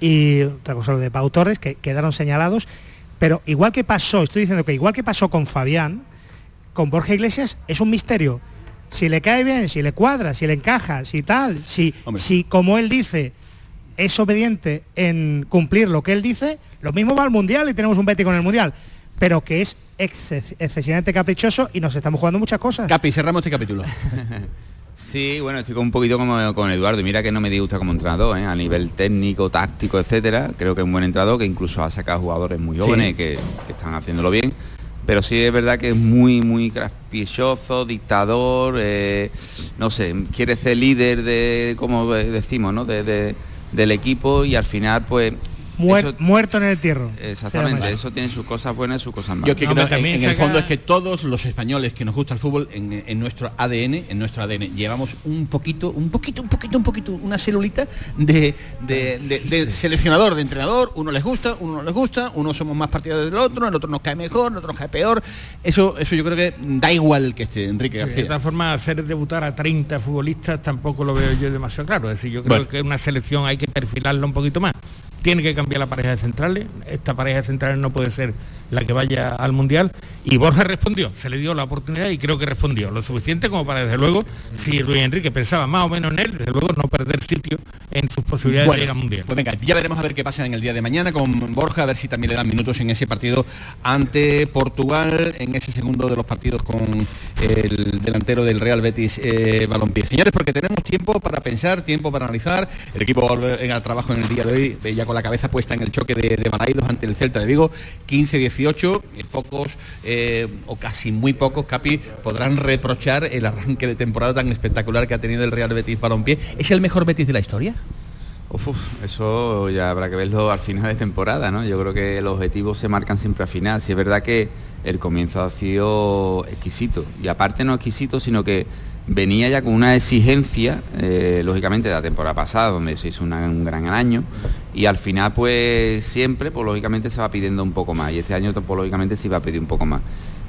Y otra cosa, lo de Pau Torres, que quedaron señalados. Pero igual que pasó con Fabián, con Borja Iglesias es un misterio. Si le cae bien, si le cuadra, si le encaja, si tal, si como él dice, es obediente en cumplir lo que él dice. Lo mismo va al Mundial y tenemos un Betis con el Mundial, pero que es excesivamente caprichoso y nos estamos jugando muchas cosas. Capi, cerramos este capítulo. Sí, bueno, estoy un poquito como con Eduardo. Mira que no me disgusta como entrenador, a nivel técnico, táctico, etcétera. Creo que es un buen entrenador que incluso ha sacado jugadores muy jóvenes, sí, que están haciéndolo bien. Pero sí es verdad que es muy, muy caprichoso, dictador, no sé, quiere ser líder de, como decimos, ¿no? Del equipo y al final, pues muerto en el entierro. Exactamente, eso tiene sus cosas buenas y sus cosas malas. Yo creo que en el fondo es que todos los españoles que nos gusta el fútbol, en nuestro ADN, llevamos un poquito, una celulita de seleccionador, de entrenador. Uno les gusta, uno no les gusta, uno somos más partidarios del otro, el otro nos cae mejor, el otro nos cae peor. Eso yo creo que da igual que esté Enrique García. De todas formas, hacer debutar a 30 futbolistas tampoco lo veo yo demasiado claro. Es decir, yo creo que una selección hay que perfilarla un poquito más. Tiene que cambiar la pareja de centrales. Esta pareja de centrales no puede ser la que vaya al Mundial. Y Borja respondió, se le dio la oportunidad y creo que respondió lo suficiente como para, desde luego, si Luis Enrique pensaba más o menos en él, desde luego no perder sitio en sus posibilidades de ir al Mundial. Pues venga, ya veremos a ver qué pasa en el día de mañana con Borja, a ver si también le dan minutos en ese partido ante Portugal, en ese segundo de los partidos con el delantero del Real Betis Balompié. Señores, porque tenemos tiempo para pensar, tiempo para analizar. El equipo vuelve al trabajo en el día de hoy, ya con la cabeza puesta en el choque de Balaídos ante el Celta de Vigo, 15-18, pocos o casi muy pocos, Capi, podrán reprochar el arranque de temporada tan espectacular que ha tenido el Real Betis Balompié. ¿Es el mejor Betis de la historia? Eso ya habrá que verlo al final de temporada, ¿no? Yo creo que los objetivos se marcan siempre al final. Si es verdad que el comienzo ha sido exquisito, y aparte no exquisito, sino que venía ya con una exigencia, lógicamente, de la temporada pasada, donde se hizo un gran año, y al final, pues siempre, pues lógicamente se va pidiendo un poco más, y este año, pues lógicamente se iba a pedir un poco más.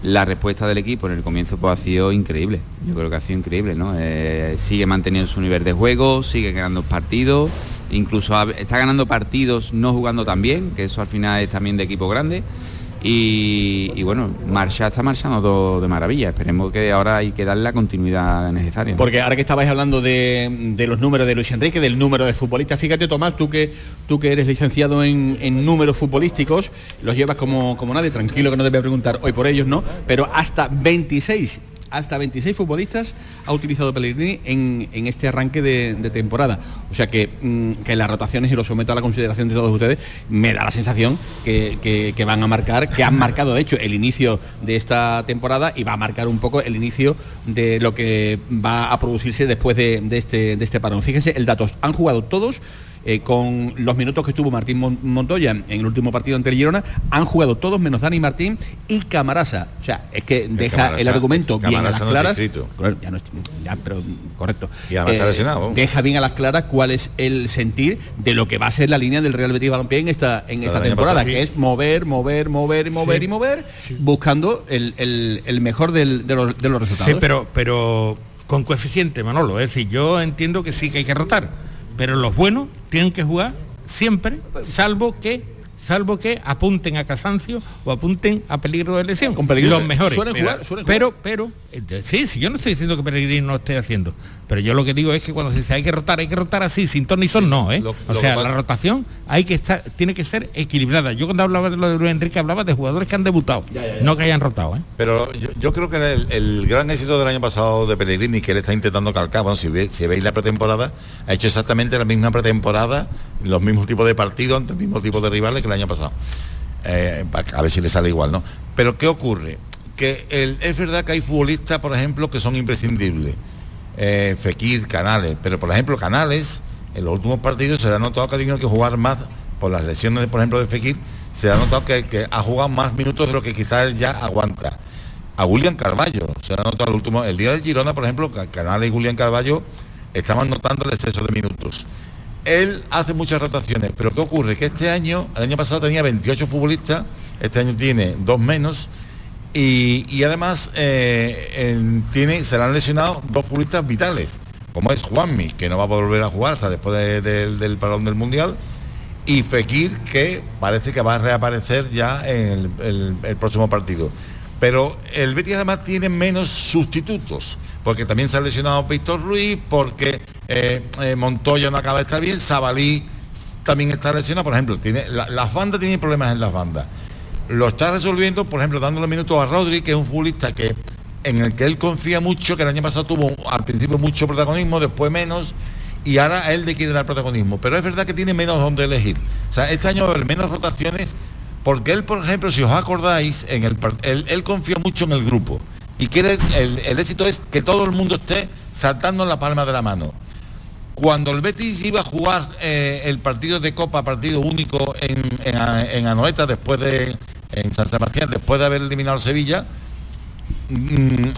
La respuesta del equipo en el comienzo, pues ha sido increíble, yo creo que ha sido increíble, ¿no? Sigue manteniendo su nivel de juego, sigue ganando partidos, incluso está ganando partidos no jugando tan bien, que eso al final es también de equipo grande. Y bueno, está marchando todo de maravilla. Esperemos que ahora hay que darle la continuidad necesaria, ¿no? Porque ahora que estabais hablando de los números de Luis Enrique, del número de futbolistas, fíjate, Tomás, tú que eres licenciado en números futbolísticos, los llevas como nadie, tranquilo que no te voy a preguntar hoy por ellos, ¿no? Pero hasta 26 futbolistas ha utilizado Pellegrini en este arranque de temporada. O sea que las rotaciones, y lo someto a la consideración de todos ustedes, me da la sensación que van a marcar, que han marcado de hecho el inicio de esta temporada, y va a marcar un poco el inicio de lo que va a producirse después de este parón. Fíjense el dato, han jugado todos con los minutos que estuvo Martín Montoya en el último partido ante el Girona, han jugado todos menos Dani Martín y Camarasa. O sea, es que deja el argumento bien a las claras. Correcto. Y además está lesionado. Deja bien a las claras cuál es el sentir de lo que va a ser la línea del Real Betis Balompié en esta temporada, que es mover, sí, buscando el mejor de los resultados. Sí, pero con coeficiente, Manolo. Es decir, yo entiendo que sí que hay que rotar, pero los buenos tienen que jugar siempre, salvo que apunten a cansancio o apunten a peligro de lesión. Con peligro, los mejores suelen jugar. Pero sí, yo no estoy diciendo que Pellegrini no esté haciendo, pero yo lo que digo es que cuando se dice hay que rotar así, sin ton ni son, no, la rotación tiene que ser equilibrada. Yo cuando hablaba de lo de Luis Enrique hablaba de jugadores que han debutado, ya. No que hayan rotado, ¿eh? Pero yo creo que el gran éxito del año pasado de Pellegrini, que él está intentando calcar, bueno, si veis la pretemporada, ha hecho exactamente la misma pretemporada, los mismos tipos de partidos ante el mismo tipo de rivales que el año pasado, a ver si le sale igual, ¿no? Pero ¿qué ocurre? Que es verdad que hay futbolistas, por ejemplo, que son imprescindibles, Fekir, Canales, pero por ejemplo Canales en los últimos partidos se le ha notado que ha tenido que jugar más por las lesiones, por ejemplo, de Fekir. Se le ha notado que ha jugado más minutos de lo que quizás él ya aguanta. A William Carvalho se le ha notado el día de Girona, por ejemplo, Canales y William Carvalho estaban notando el exceso de minutos. Él hace muchas rotaciones, pero ¿qué ocurre? Que este año, el año pasado tenía 28 futbolistas, este año tiene 2 menos, y además se le han lesionado 2 futbolistas vitales, como es Juanmi, que no va a volver a jugar hasta después del parón del Mundial, y Fekir, que parece que va a reaparecer ya en el próximo partido. Pero el Betis además tiene menos sustitutos, porque también se ha lesionado Víctor Ruiz, porque Montoya no acaba de estar bien, Sabalí también está lesionado, por ejemplo, las bandas tienen problemas en las bandas. Lo está resolviendo, por ejemplo, dándole minutos a Rodri, que es un futbolista en el que él confía mucho, que el año pasado tuvo al principio mucho protagonismo, después menos, y ahora a él le quiere dar protagonismo. Pero es verdad que tiene menos donde elegir. O sea, este año va a haber menos rotaciones, porque él, por ejemplo, si os acordáis, él confía mucho en el grupo. Y quiere el éxito es que todo el mundo esté saltando en la palma de la mano. cuando el Betis iba a jugar el partido de Copa, partido único en Anoeta, después de en San Sebastián, después de haber eliminado Sevilla,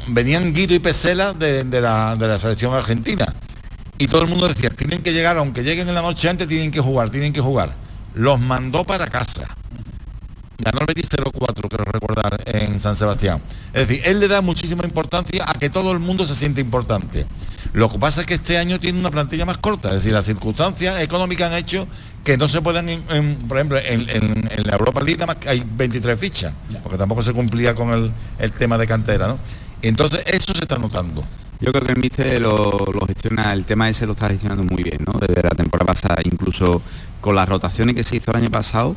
venían Guido y Pesela de la selección argentina, y todo el mundo decía, tienen que llegar, aunque lleguen en la noche antes, tienen que jugar. Los mandó para casa. Ganó el Betis 0-4, creo recordar, en San Sebastián. Es decir, él le da muchísima importancia a que todo el mundo se siente importante. Lo que pasa es que este año tiene una plantilla más corta, es decir, las circunstancias económicas han hecho que no se puedan, por ejemplo, en la Europa League nada más hay 23 fichas, porque tampoco se cumplía con el tema de cantera, ¿no? Entonces, eso se está notando. Yo creo que el míster lo gestiona, el tema ese lo está gestionando muy bien, ¿no? Desde la temporada pasada, incluso con las rotaciones que se hizo el año pasado.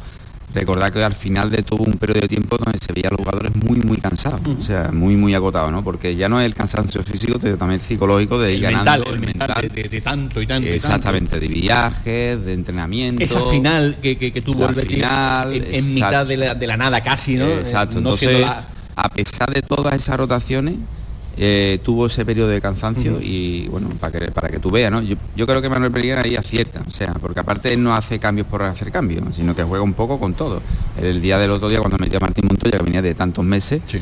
Recordad que al final de todo un periodo de tiempo donde se veía a los jugadores muy, muy cansados, o sea, muy, muy agotados, ¿no? Porque ya no es el cansancio físico, sino también psicológico, de ir ganando. El mental. De tanto y tanto. Exactamente, de viajes, de entrenamiento. Esa final que tuvo el Betis en mitad de la nada casi, ¿no? Exacto, entonces, a pesar de todas esas rotaciones, tuvo ese periodo de cansancio y bueno, para que tú veas, ¿no? Yo creo que Manuel Pellegrini ahí acierta, o sea, porque aparte él no hace cambios por hacer cambios, sino que juega un poco con todo. El día del otro día, cuando metió a Martín Montoya, que venía de tantos meses, sí,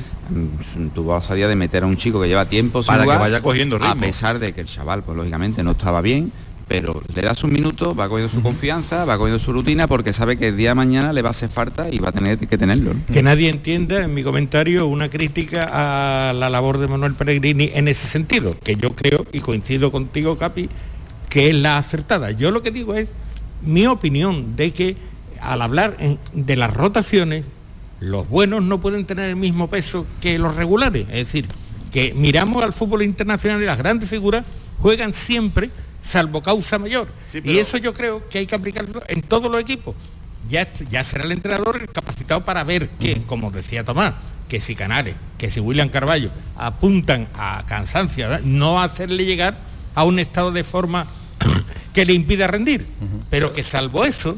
tuvo la osadía de meter a un chico que lleva tiempo sin para jugar, que vaya cogiendo ritmo, a pesar de que el chaval, pues lógicamente no estaba bien, pero le das un minuto, va cogiendo su confianza, va cogiendo su rutina, porque sabe que el día de mañana le va a hacer falta y va a tener que tenerlo, ¿no? Que nadie entienda en mi comentario una crítica a la labor de Manuel Pellegrini en ese sentido, que yo creo, y coincido contigo, Capi, que es la acertada. Yo lo que digo es mi opinión de que al hablar de las rotaciones, los buenos no pueden tener el mismo peso que los regulares. Es decir, que miramos al fútbol internacional y las grandes figuras juegan siempre salvo causa mayor, sí, pero... y eso yo creo que hay que aplicarlo en todos los equipos. Ya será el entrenador capacitado para ver que, como decía Tomás, que si Canales, que si William Carballo apuntan a cansancio, ¿verdad? No hacerle llegar a un estado de forma que le impida rendir, pero que salvo eso,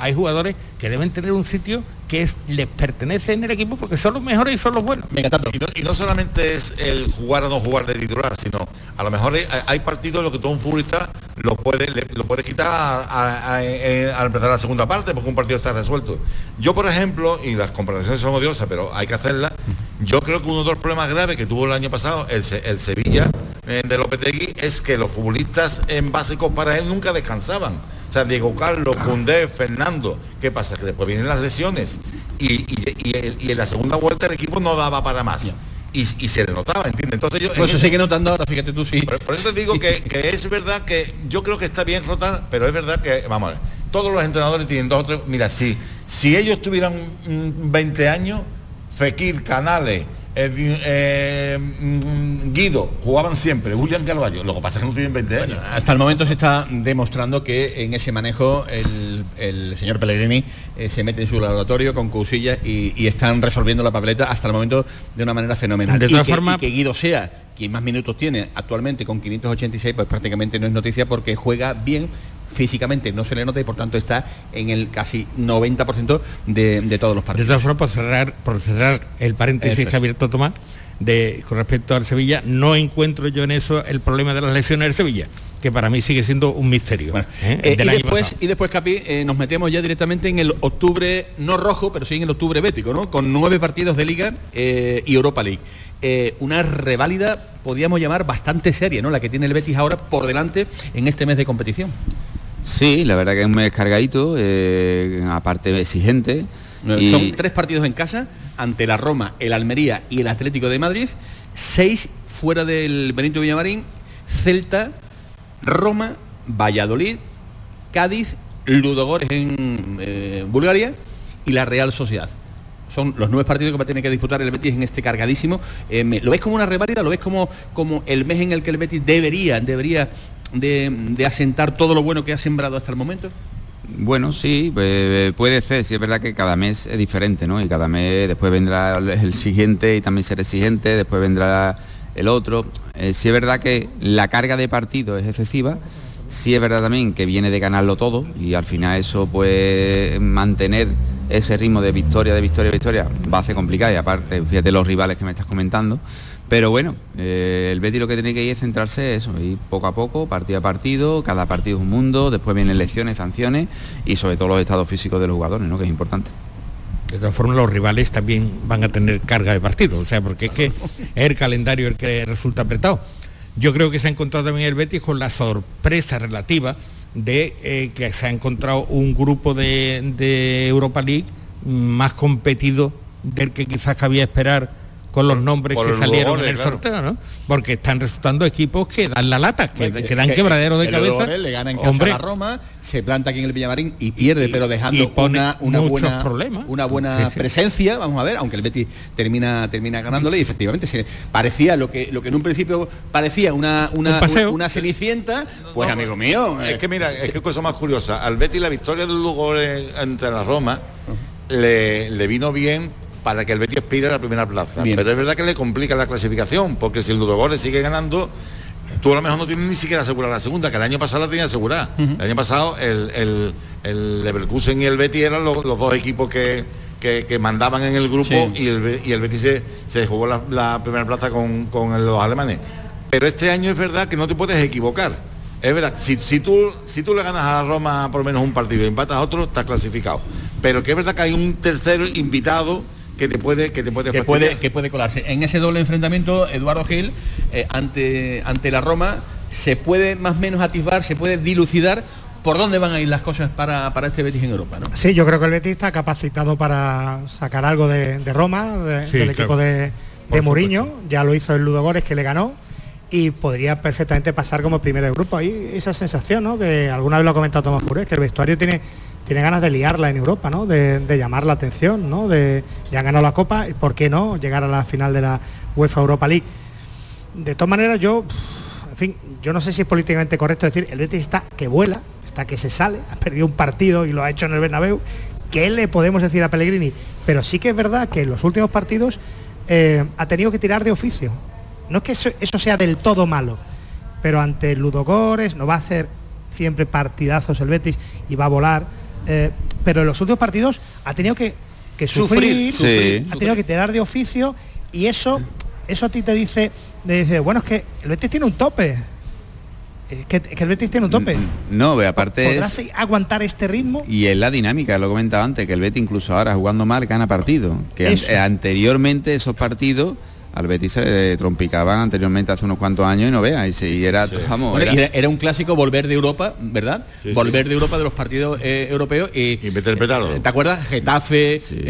hay jugadores que deben tener un sitio que les pertenece en el equipo porque son los mejores y son los buenos. Y no solamente es el jugar o no jugar de titular, sino a lo mejor hay partidos en los que todo un futbolista lo puede quitar al empezar la segunda parte porque un partido está resuelto. Yo, por ejemplo, y las comparaciones son odiosas, pero hay que hacerlas, yo creo que uno de los problemas graves que tuvo el año pasado el Sevilla de Lopetegui es que los futbolistas en básicos para él nunca descansaban. O sea, Diego Carlos, Koundé, Fernando, ¿qué pasa? Que después vienen las lesiones y en la segunda vuelta el equipo no daba para más. Y se le notaba, ¿entiendes? Entonces yo... Pues eso sí que notando ahora, fíjate tú, sí. Por eso te digo que es verdad que yo creo que está bien rotar, pero es verdad que, vamos a ver, todos los entrenadores tienen dos o tres... Mira, si ellos tuvieran 20 años, Fekir, Canales... Guido jugaban siempre, Julián Carballo, lo que pasa es que no tienen 20 años. Hasta el momento se está demostrando que en ese manejo el señor Pellegrini se mete en su laboratorio con cosillas y están resolviendo la papeleta hasta el momento de una manera fenomenal. De todas formas, que Guido sea quien más minutos tiene actualmente con 586, pues prácticamente no es noticia porque juega bien. Físicamente no se le nota y por tanto está en el casi 90% de todos los partidos. De todas formas, por cerrar el paréntesis que ha abierto Tomás con respecto al Sevilla, no encuentro yo en eso el problema de las lesiones del Sevilla, que para mí sigue siendo un misterio. Bueno, y después, Capi, nos metemos ya directamente en el octubre, no rojo, pero sí en el octubre bético, ¿no? Con 9 partidos de Liga y Europa League. Una reválida, podríamos llamar, bastante seria, ¿no? La que tiene el Betis ahora por delante en este mes de competición. Sí, la verdad que es un mes cargadito, aparte exigente. Son 3 partidos en casa, ante la Roma, el Almería y el Atlético de Madrid, 6 fuera del Benito Villamarín, Celta, Roma, Valladolid, Cádiz, Ludogorets en Bulgaria y la Real Sociedad. Son los 9 partidos que va a tener que disputar el Betis en este cargadísimo. ¿Lo ves como una reválida? ¿Lo ves como el mes en el que el Betis debería de asentar todo lo bueno que ha sembrado hasta el momento? Bueno, sí, puede ser, sí, es verdad que cada mes es diferente, ¿no? Y cada mes después vendrá el siguiente y también será exigente, después vendrá el otro. Sí es verdad que la carga de partido es excesiva, sí es verdad también que viene de ganarlo todo y al final eso, pues, mantener ese ritmo de victoria va a ser complicado y aparte, fíjate los rivales que me estás comentando. Pero bueno, el Betis lo que tiene que ir es centrarse eso, ir poco a poco, partido a partido, cada partido es un mundo, después vienen lesiones, sanciones y sobre todo los estados físicos de los jugadores, ¿no? Que es importante. De todas formas, los rivales también van a tener carga de partido, o sea, porque es que es el calendario el que resulta apretado. Yo creo que se ha encontrado también el Betis con la sorpresa relativa de que se ha encontrado un grupo de Europa League más competido del que quizás cabía esperar con los nombres que salieron en el sorteo, ¿no? Porque están resultando equipos que dan la lata, que dan quebradero de cabeza. Le gana en casa a Roma, se planta aquí en el Villamarín y pierde, pero dejando una buena presencia, vamos a ver, aunque el Betis termina ganándole y efectivamente se parecía lo que en un principio parecía una cenicienta, pues no, amigo mío. Es que mira, es que cosa más curiosa, al Betis la victoria de los goles ante la Roma le vino bien para que el Betis aspire a la primera plaza. Bien. Pero es verdad que le complica la clasificación, porque si el Ludogorets sigue ganando, tú a lo mejor no tienes ni siquiera asegurada la segunda, que el año pasado la tenía asegurada. Uh-huh. El año pasado el Leverkusen y el Betis eran los dos equipos que mandaban en el grupo, sí. y el Betis se jugó la primera plaza con los alemanes. Pero este año es verdad que no te puedes equivocar. Es verdad, si tú le ganas a Roma por lo menos un partido y empatas otro, estás clasificado. Pero que es verdad que hay un tercero invitado que puede colarse en ese doble enfrentamiento. Eduardo Gil, ante la Roma, se puede más o menos atisbar, se puede dilucidar por dónde van a ir las cosas para este Betis en Europa, ¿no? Sí, yo creo que el Betis está capacitado para sacar algo de Roma, del equipo de Mourinho. Ya lo hizo el Ludogorets, que le ganó, y podría perfectamente pasar como primero de grupo. Ahí esa sensación, ¿no? Que alguna vez lo ha comentado Tomás Fures, que el vestuario tiene ganas de liarla en Europa, ¿no? De llamar la atención, ¿no? Ya han ganado la Copa, y ¿por qué no llegar a la final de la UEFA Europa League? De todas maneras, yo no sé si es políticamente correcto decir, el Betis está que vuela, está que se sale, ha perdido un partido y lo ha hecho en el Bernabéu. ¿Qué le podemos decir a Pellegrini? Pero sí que es verdad que en los últimos partidos ha tenido que tirar de oficio. No es que eso sea del todo malo, pero ante Ludogorets no va a hacer siempre partidazos el Betis y va a volar. Pero en los últimos partidos ha tenido que sufrir. Ha tenido que tirar de oficio, y eso a ti te dice, bueno, es que el Betis tiene un tope. Es que el Betis tiene un tope. No, aparte ¿podrás aguantar este ritmo? Y es la dinámica, lo comentaba antes, que el Betis incluso ahora jugando mal gana partido. Que anteriormente esos partidos al Betis se trompicaban anteriormente hace unos cuantos años, y no veas, y era, sí. Vamos, bueno, era un clásico volver de Europa, ¿verdad? Sí, volver de Europa, de los partidos europeos, y meter el petardo. ¿Te acuerdas? Getafe, sí,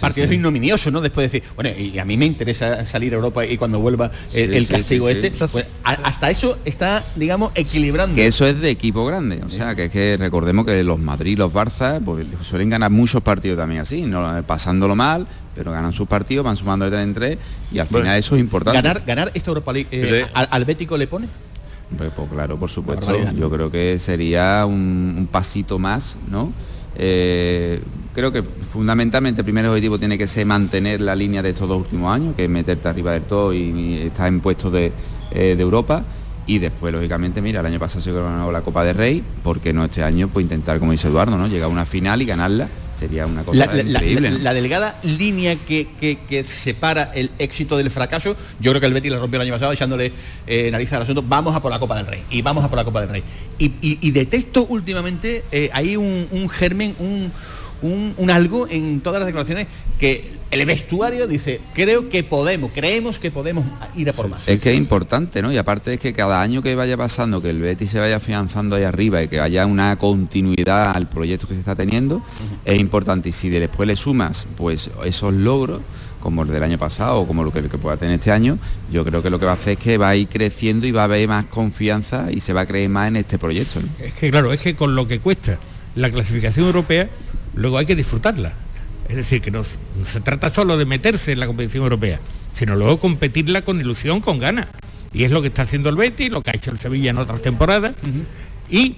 partidos ignominiosos, ¿no? Después de decir, bueno, y a mí me interesa salir a Europa, y cuando vuelva el castigo pues hasta eso está, digamos, equilibrando. Que eso es de equipo grande, o sea, que es que recordemos que los Madrid, los Barça, pues suelen ganar muchos partidos también así, ¿no? Pasándolo mal, pero ganan sus partidos, van sumando de 3 en 3, y al final eso es importante. ¿Ganar esta Europa League al Bético le pone? Pues claro, por supuesto. Yo creo que sería un pasito más, ¿no? Creo que fundamentalmente el primer objetivo tiene que ser mantener la línea de estos 2 últimos años, que es meterte arriba del todo y estar en puestos de Europa. Y después, lógicamente, mira, el año pasado se ganó la Copa del Rey, porque no este año, pues intentar, como dice Eduardo, ¿no? Llegar a una final y ganarla. Sería una cosa increíble, ¿no? La delgada línea que separa el éxito del fracaso. Yo creo que el Betis la rompió el año pasado echándole nariz al asunto. Vamos a por la Copa del Rey. Y detecto últimamente hay un germen, un algo en todas las declaraciones, que el vestuario dice, creemos que podemos ir a por más. Es que es importante, ¿no? Y aparte es que cada año que vaya pasando, que el Betis se vaya afianzando ahí arriba y que haya una continuidad al proyecto que se está teniendo, es importante. Y si después le sumas pues esos logros, como el del año pasado o como el que pueda tener este año, yo creo que lo que va a hacer es que va a ir creciendo y va a haber más confianza y se va a creer más en este proyecto, ¿no? Es que claro, es que con lo que cuesta la clasificación europea, luego hay que disfrutarla. Es decir, que no se trata solo de meterse en la competición europea, sino luego competirla con ilusión, con ganas. Y es lo que está haciendo el Betis, lo que ha hecho el Sevilla en otras temporadas. Y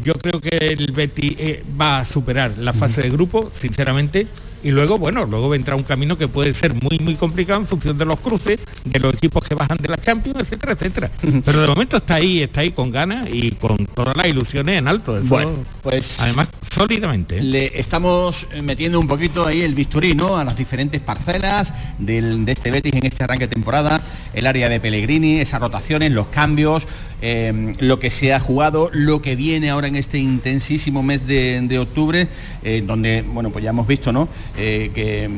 yo creo que el Betis va a superar la fase de grupo, sinceramente, y luego, bueno, luego vendrá un camino que puede ser muy, muy complicado en función de los cruces, de los equipos que bajan de la Champions, etcétera, etcétera. Pero de momento está ahí con ganas y con todas las ilusiones en alto. Eso, bueno, pues además, sólidamente. Le estamos metiendo un poquito ahí el bisturí, ¿no?, a las diferentes parcelas de este Betis en este arranque de temporada, el área de Pellegrini, esas rotaciones, los cambios, lo que se ha jugado, lo que viene ahora en este intensísimo mes de octubre, donde, bueno, pues ya hemos visto, ¿no?, que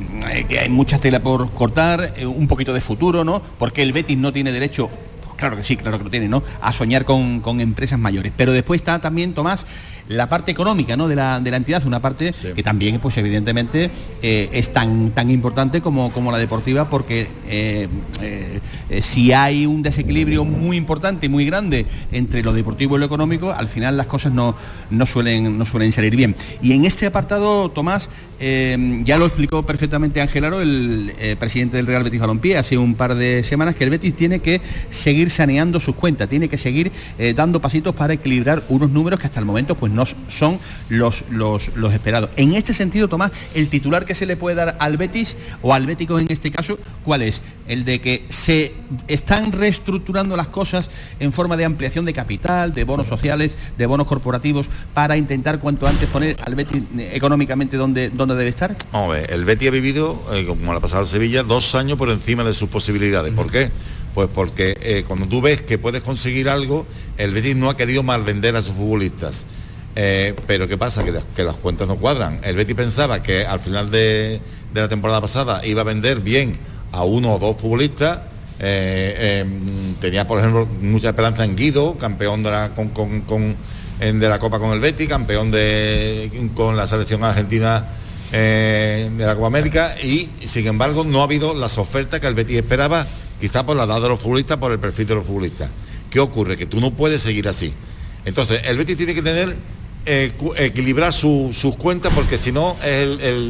hay mucha tela por cortar, un poquito de futuro, ¿no?, porque el Betis no tiene derecho, claro que sí, claro que lo tiene, ¿no?, a soñar con empresas mayores. Pero después está también, Tomás, la parte económica, ¿no?, de la entidad, una parte sí, que también, pues evidentemente, es tan importante como la deportiva, porque si hay un desequilibrio muy importante y muy grande entre lo deportivo y lo económico, al final las cosas no suelen salir bien. Y en este apartado, Tomás, ya lo explicó perfectamente Ángel Aro, el presidente del Real Betis Balompié, hace un par de semanas, que el Betis tiene que seguir saneando sus cuentas, tiene que seguir dando pasitos para equilibrar unos números que hasta el momento, pues, no son los esperados. En este sentido, Tomás, el titular que se le puede dar al Betis, o al bético en este caso, ¿cuál es? El de que se están reestructurando las cosas en forma de ampliación de capital, de bonos sociales, de bonos corporativos, para intentar cuanto antes poner al Betis económicamente donde debe estar. Vamos a ver, el Betis ha vivido, como le ha pasado al Sevilla, 2 años por encima de sus posibilidades. ¿Por qué? Pues porque cuando tú ves que puedes conseguir algo, el Betis no ha querido malvender a sus futbolistas. Pero ¿qué pasa? Que las cuentas no cuadran. El Betis pensaba que al final de la temporada pasada iba a vender bien a 1 o 2 futbolistas. Tenía, por ejemplo, mucha esperanza en Guido, campeón de la, de la Copa con el Betis, campeón con la selección argentina de la Copa América, y sin embargo no ha habido las ofertas que el Betis esperaba, quizá por la edad de los futbolistas, por el perfil de los futbolistas. ¿Qué ocurre? Que tú no puedes seguir así. Entonces, el Betis tiene que tener equilibrar sus cuentas, porque si no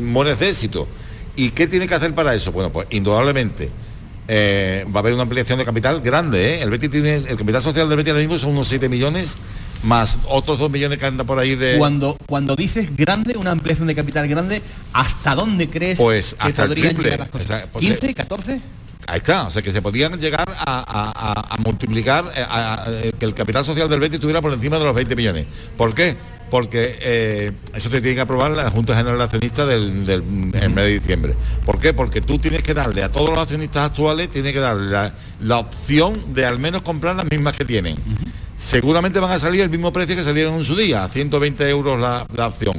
mueres de éxito. ¿Y qué tiene que hacer para eso? Bueno, pues indudablemente va a haber una ampliación de capital grande, ¿eh? El capital social del Betis ahora mismo son unos 7 millones, más otros 2 millones que andan por ahí de... Cuando dices grande, una ampliación de capital grande, ¿hasta dónde crees que podrían llegar las cosas? Exacto, pues, ¿15, 14? Ahí está, o sea, que se podían llegar a multiplicar, que el capital social del Betis estuviera por encima de los 20 millones. ¿Por qué? Porque eso te tiene que aprobar la Junta General Accionista del mes de diciembre. ¿Por qué? Porque tú tienes que darle a todos los accionistas actuales, tienes que darle la opción de al menos comprar las mismas que tienen. Seguramente van a salir el mismo precio que salieron en su día, a 120 euros la opción.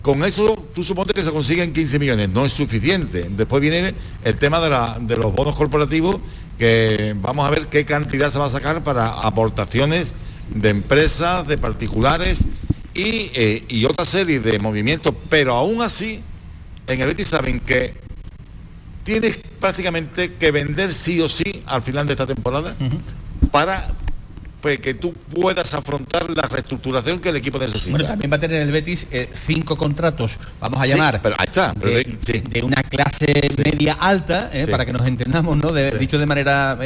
Con eso, tú supones que se consiguen 15 millones, no es suficiente. Después viene el tema de los bonos corporativos, que vamos a ver qué cantidad se va a sacar para aportaciones de empresas, de particulares y otra serie de movimientos. Pero aún así, en el Betis saben que tienes prácticamente que vender sí o sí al final de esta temporada para... que tú puedas afrontar la reestructuración que el equipo necesita. Bueno, también va a tener el Betis 5 contratos, vamos a llamar, pero ahí está, de una clase media alta, para que nos entendamos, ¿no? Dicho de manera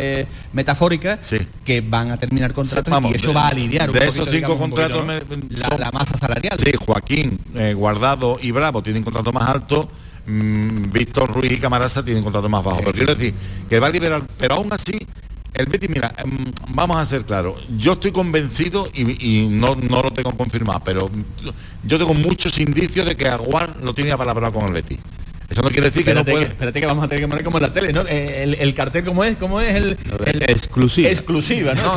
metafórica, que van a terminar contratos, y eso va a aliviar un poquito, esos 5 contratos, la masa salarial. Sí, Joaquín, Guardado y Bravo tienen contrato más alto, Víctor Ruiz y Camarasa tienen contrato más bajo, pero quiero decir que va a liberar, pero aún así el Betis, mira, vamos a ser claros, yo estoy convencido y no lo tengo confirmado, pero yo tengo muchos indicios de que Aguar lo tiene apalabrado con el Betis. Eso no quiere decir que no puede... Espérate, que vamos a tener que poner como en la tele, ¿no? El cartel, ¿cómo es? El exclusiva, ¿no?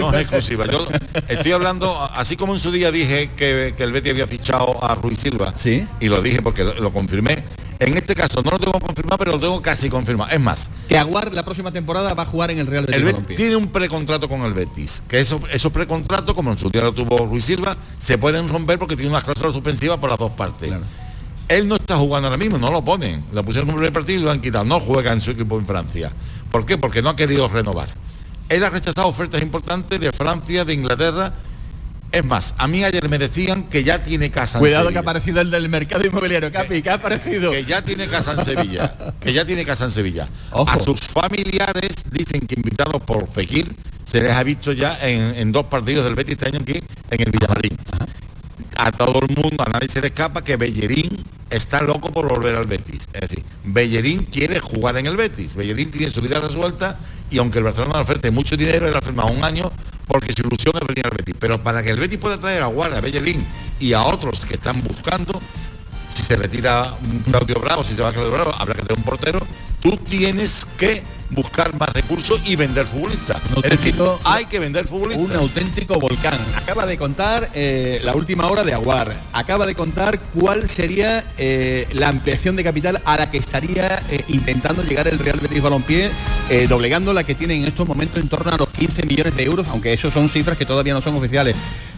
No es exclusiva. Yo estoy hablando, así como en su día dije que el Betis había fichado a Ruiz Silva, ¿sí? Y lo dije porque lo confirmé. En este caso no lo tengo confirmado, pero lo tengo casi confirmado. Es más, que Aguar la próxima temporada va a jugar en el Real Betis. El Betis tiene un precontrato con el Betis, que esos precontratos, como en su día lo tuvo Ruiz Silva, se pueden romper porque tiene unas cláusulas suspensivas por las dos partes. Claro. Él no está jugando ahora mismo, no lo ponen. Lo pusieron en un primer partido y lo han quitado. No juega en su equipo en Francia. ¿Por qué? Porque no ha querido renovar. Él ha rechazado ofertas importantes de Francia, de Inglaterra. Es más, a mí ayer me decían que ya tiene casa en Sevilla. Cuidado, que ha aparecido el del mercado inmobiliario, Capi, que ha aparecido. Que ya tiene casa en Sevilla, Ojo. A sus familiares dicen que invitados por Fekir se les ha visto ya en 2 partidos del Betis este año aquí en el Villamarín. A todo el mundo, a nadie se le escapa que Bellerín está loco por volver al Betis. Es decir, Bellerín quiere jugar en el Betis. Bellerín tiene su vida resuelta y aunque el Barcelona le ofrece mucho dinero, él ha firmado un año porque su ilusión es venir al Betis. Pero para que el Betis pueda traer a Guarda, a Bellerín y a otros que están buscando, si se retira Claudio Bravo, si se va Claudio Bravo, habrá que tener un portero. Tú tienes que buscar más recursos y vender futbolistas. Es decir, hay que vender futbolistas. Un auténtico volcán. Acaba de contar la última hora de Aguar. Acaba de contar cuál sería la ampliación de capital a la que estaría intentando llegar el Real Betis Balompié, doblegando la que tiene en estos momentos en torno a los 15 millones de euros, aunque eso son cifras que todavía no son oficiales.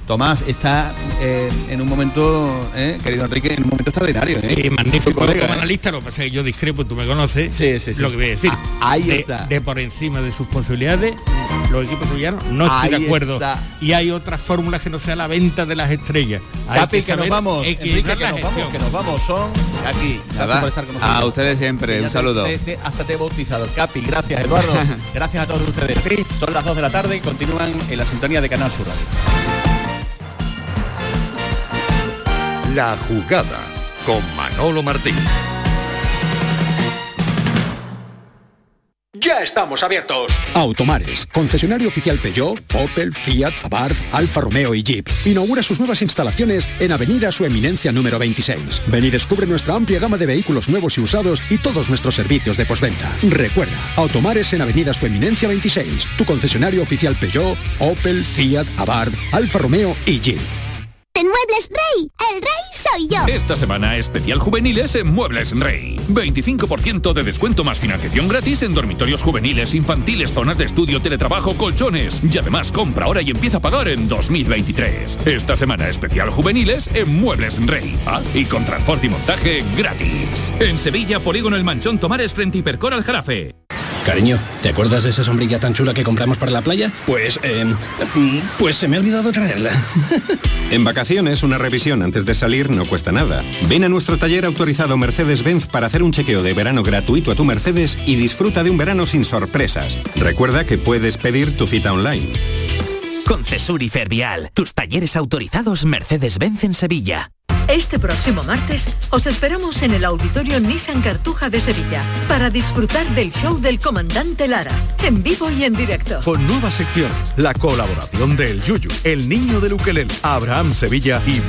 Tomás, está en un momento, querido Enrique, en un momento extraordinario. Sí, magnífico. Como analista, lo que pasa es que yo discrepo, tú me conoces, sí. Lo que voy a decir. Ahí está. De por encima de sus posibilidades, los equipos rubianos, no estoy de acuerdo. Está. Y hay otras fórmulas que no sea la venta de las estrellas. Capi, que nos vamos. Enrique, que nos vamos. Son aquí. Gracias por estar con nosotros. A ustedes siempre, un saludo. Hasta te he bautizado. Capi, gracias, Eduardo. Gracias a todos ustedes. Sí. Son las 2 de la tarde y continúan en la sintonía de Canal Sur Radio. La jugada con Manolo Martín. ¡Ya estamos abiertos! Automares, concesionario oficial Peugeot, Opel, Fiat, Abarth, Alfa Romeo y Jeep. Inaugura sus nuevas instalaciones en Avenida Su Eminencia número 26. Ven y descubre nuestra amplia gama de vehículos nuevos y usados y todos nuestros servicios de postventa. Recuerda, Automares en Avenida Su Eminencia 26. Tu concesionario oficial Peugeot, Opel, Fiat, Abarth, Alfa Romeo y Jeep. En Muebles Rey, el rey soy yo. Esta semana especial juveniles en Muebles Rey. 25% de descuento más financiación gratis en dormitorios juveniles, infantiles, zonas de estudio, teletrabajo, colchones. Y además compra ahora y empieza a pagar en 2023. Esta semana especial juveniles en Muebles Rey. Ah, y con transporte y montaje gratis. En Sevilla, Polígono El Manchón, Tomares, frente Hipercor, Aljarafe. Cariño, ¿te acuerdas de esa sombrilla tan chula que compramos para la playa? Pues se me ha olvidado traerla. En vacaciones, una revisión antes de salir no cuesta nada. Ven a nuestro taller autorizado Mercedes-Benz para hacer un chequeo de verano gratuito a tu Mercedes y disfruta de un verano sin sorpresas. Recuerda que puedes pedir tu cita online. Concesur y Fervial, tus talleres autorizados Mercedes-Benz en Sevilla. Este próximo martes os esperamos en el Auditorio Nissan Cartuja de Sevilla para disfrutar del show del Comandante Lara, en vivo y en directo. Con nueva sección, la colaboración de El Yuyu, el niño del ukelele, Abraham Sevilla y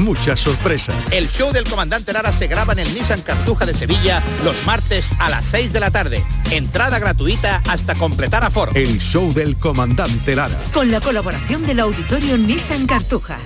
muchas sorpresas. El show del Comandante Lara se graba en el Nissan Cartuja de Sevilla los martes a las 6 de la tarde. Entrada gratuita hasta completar aforo. El show del Comandante Lara. Con la colaboración del Auditorio Nissan Cartuja.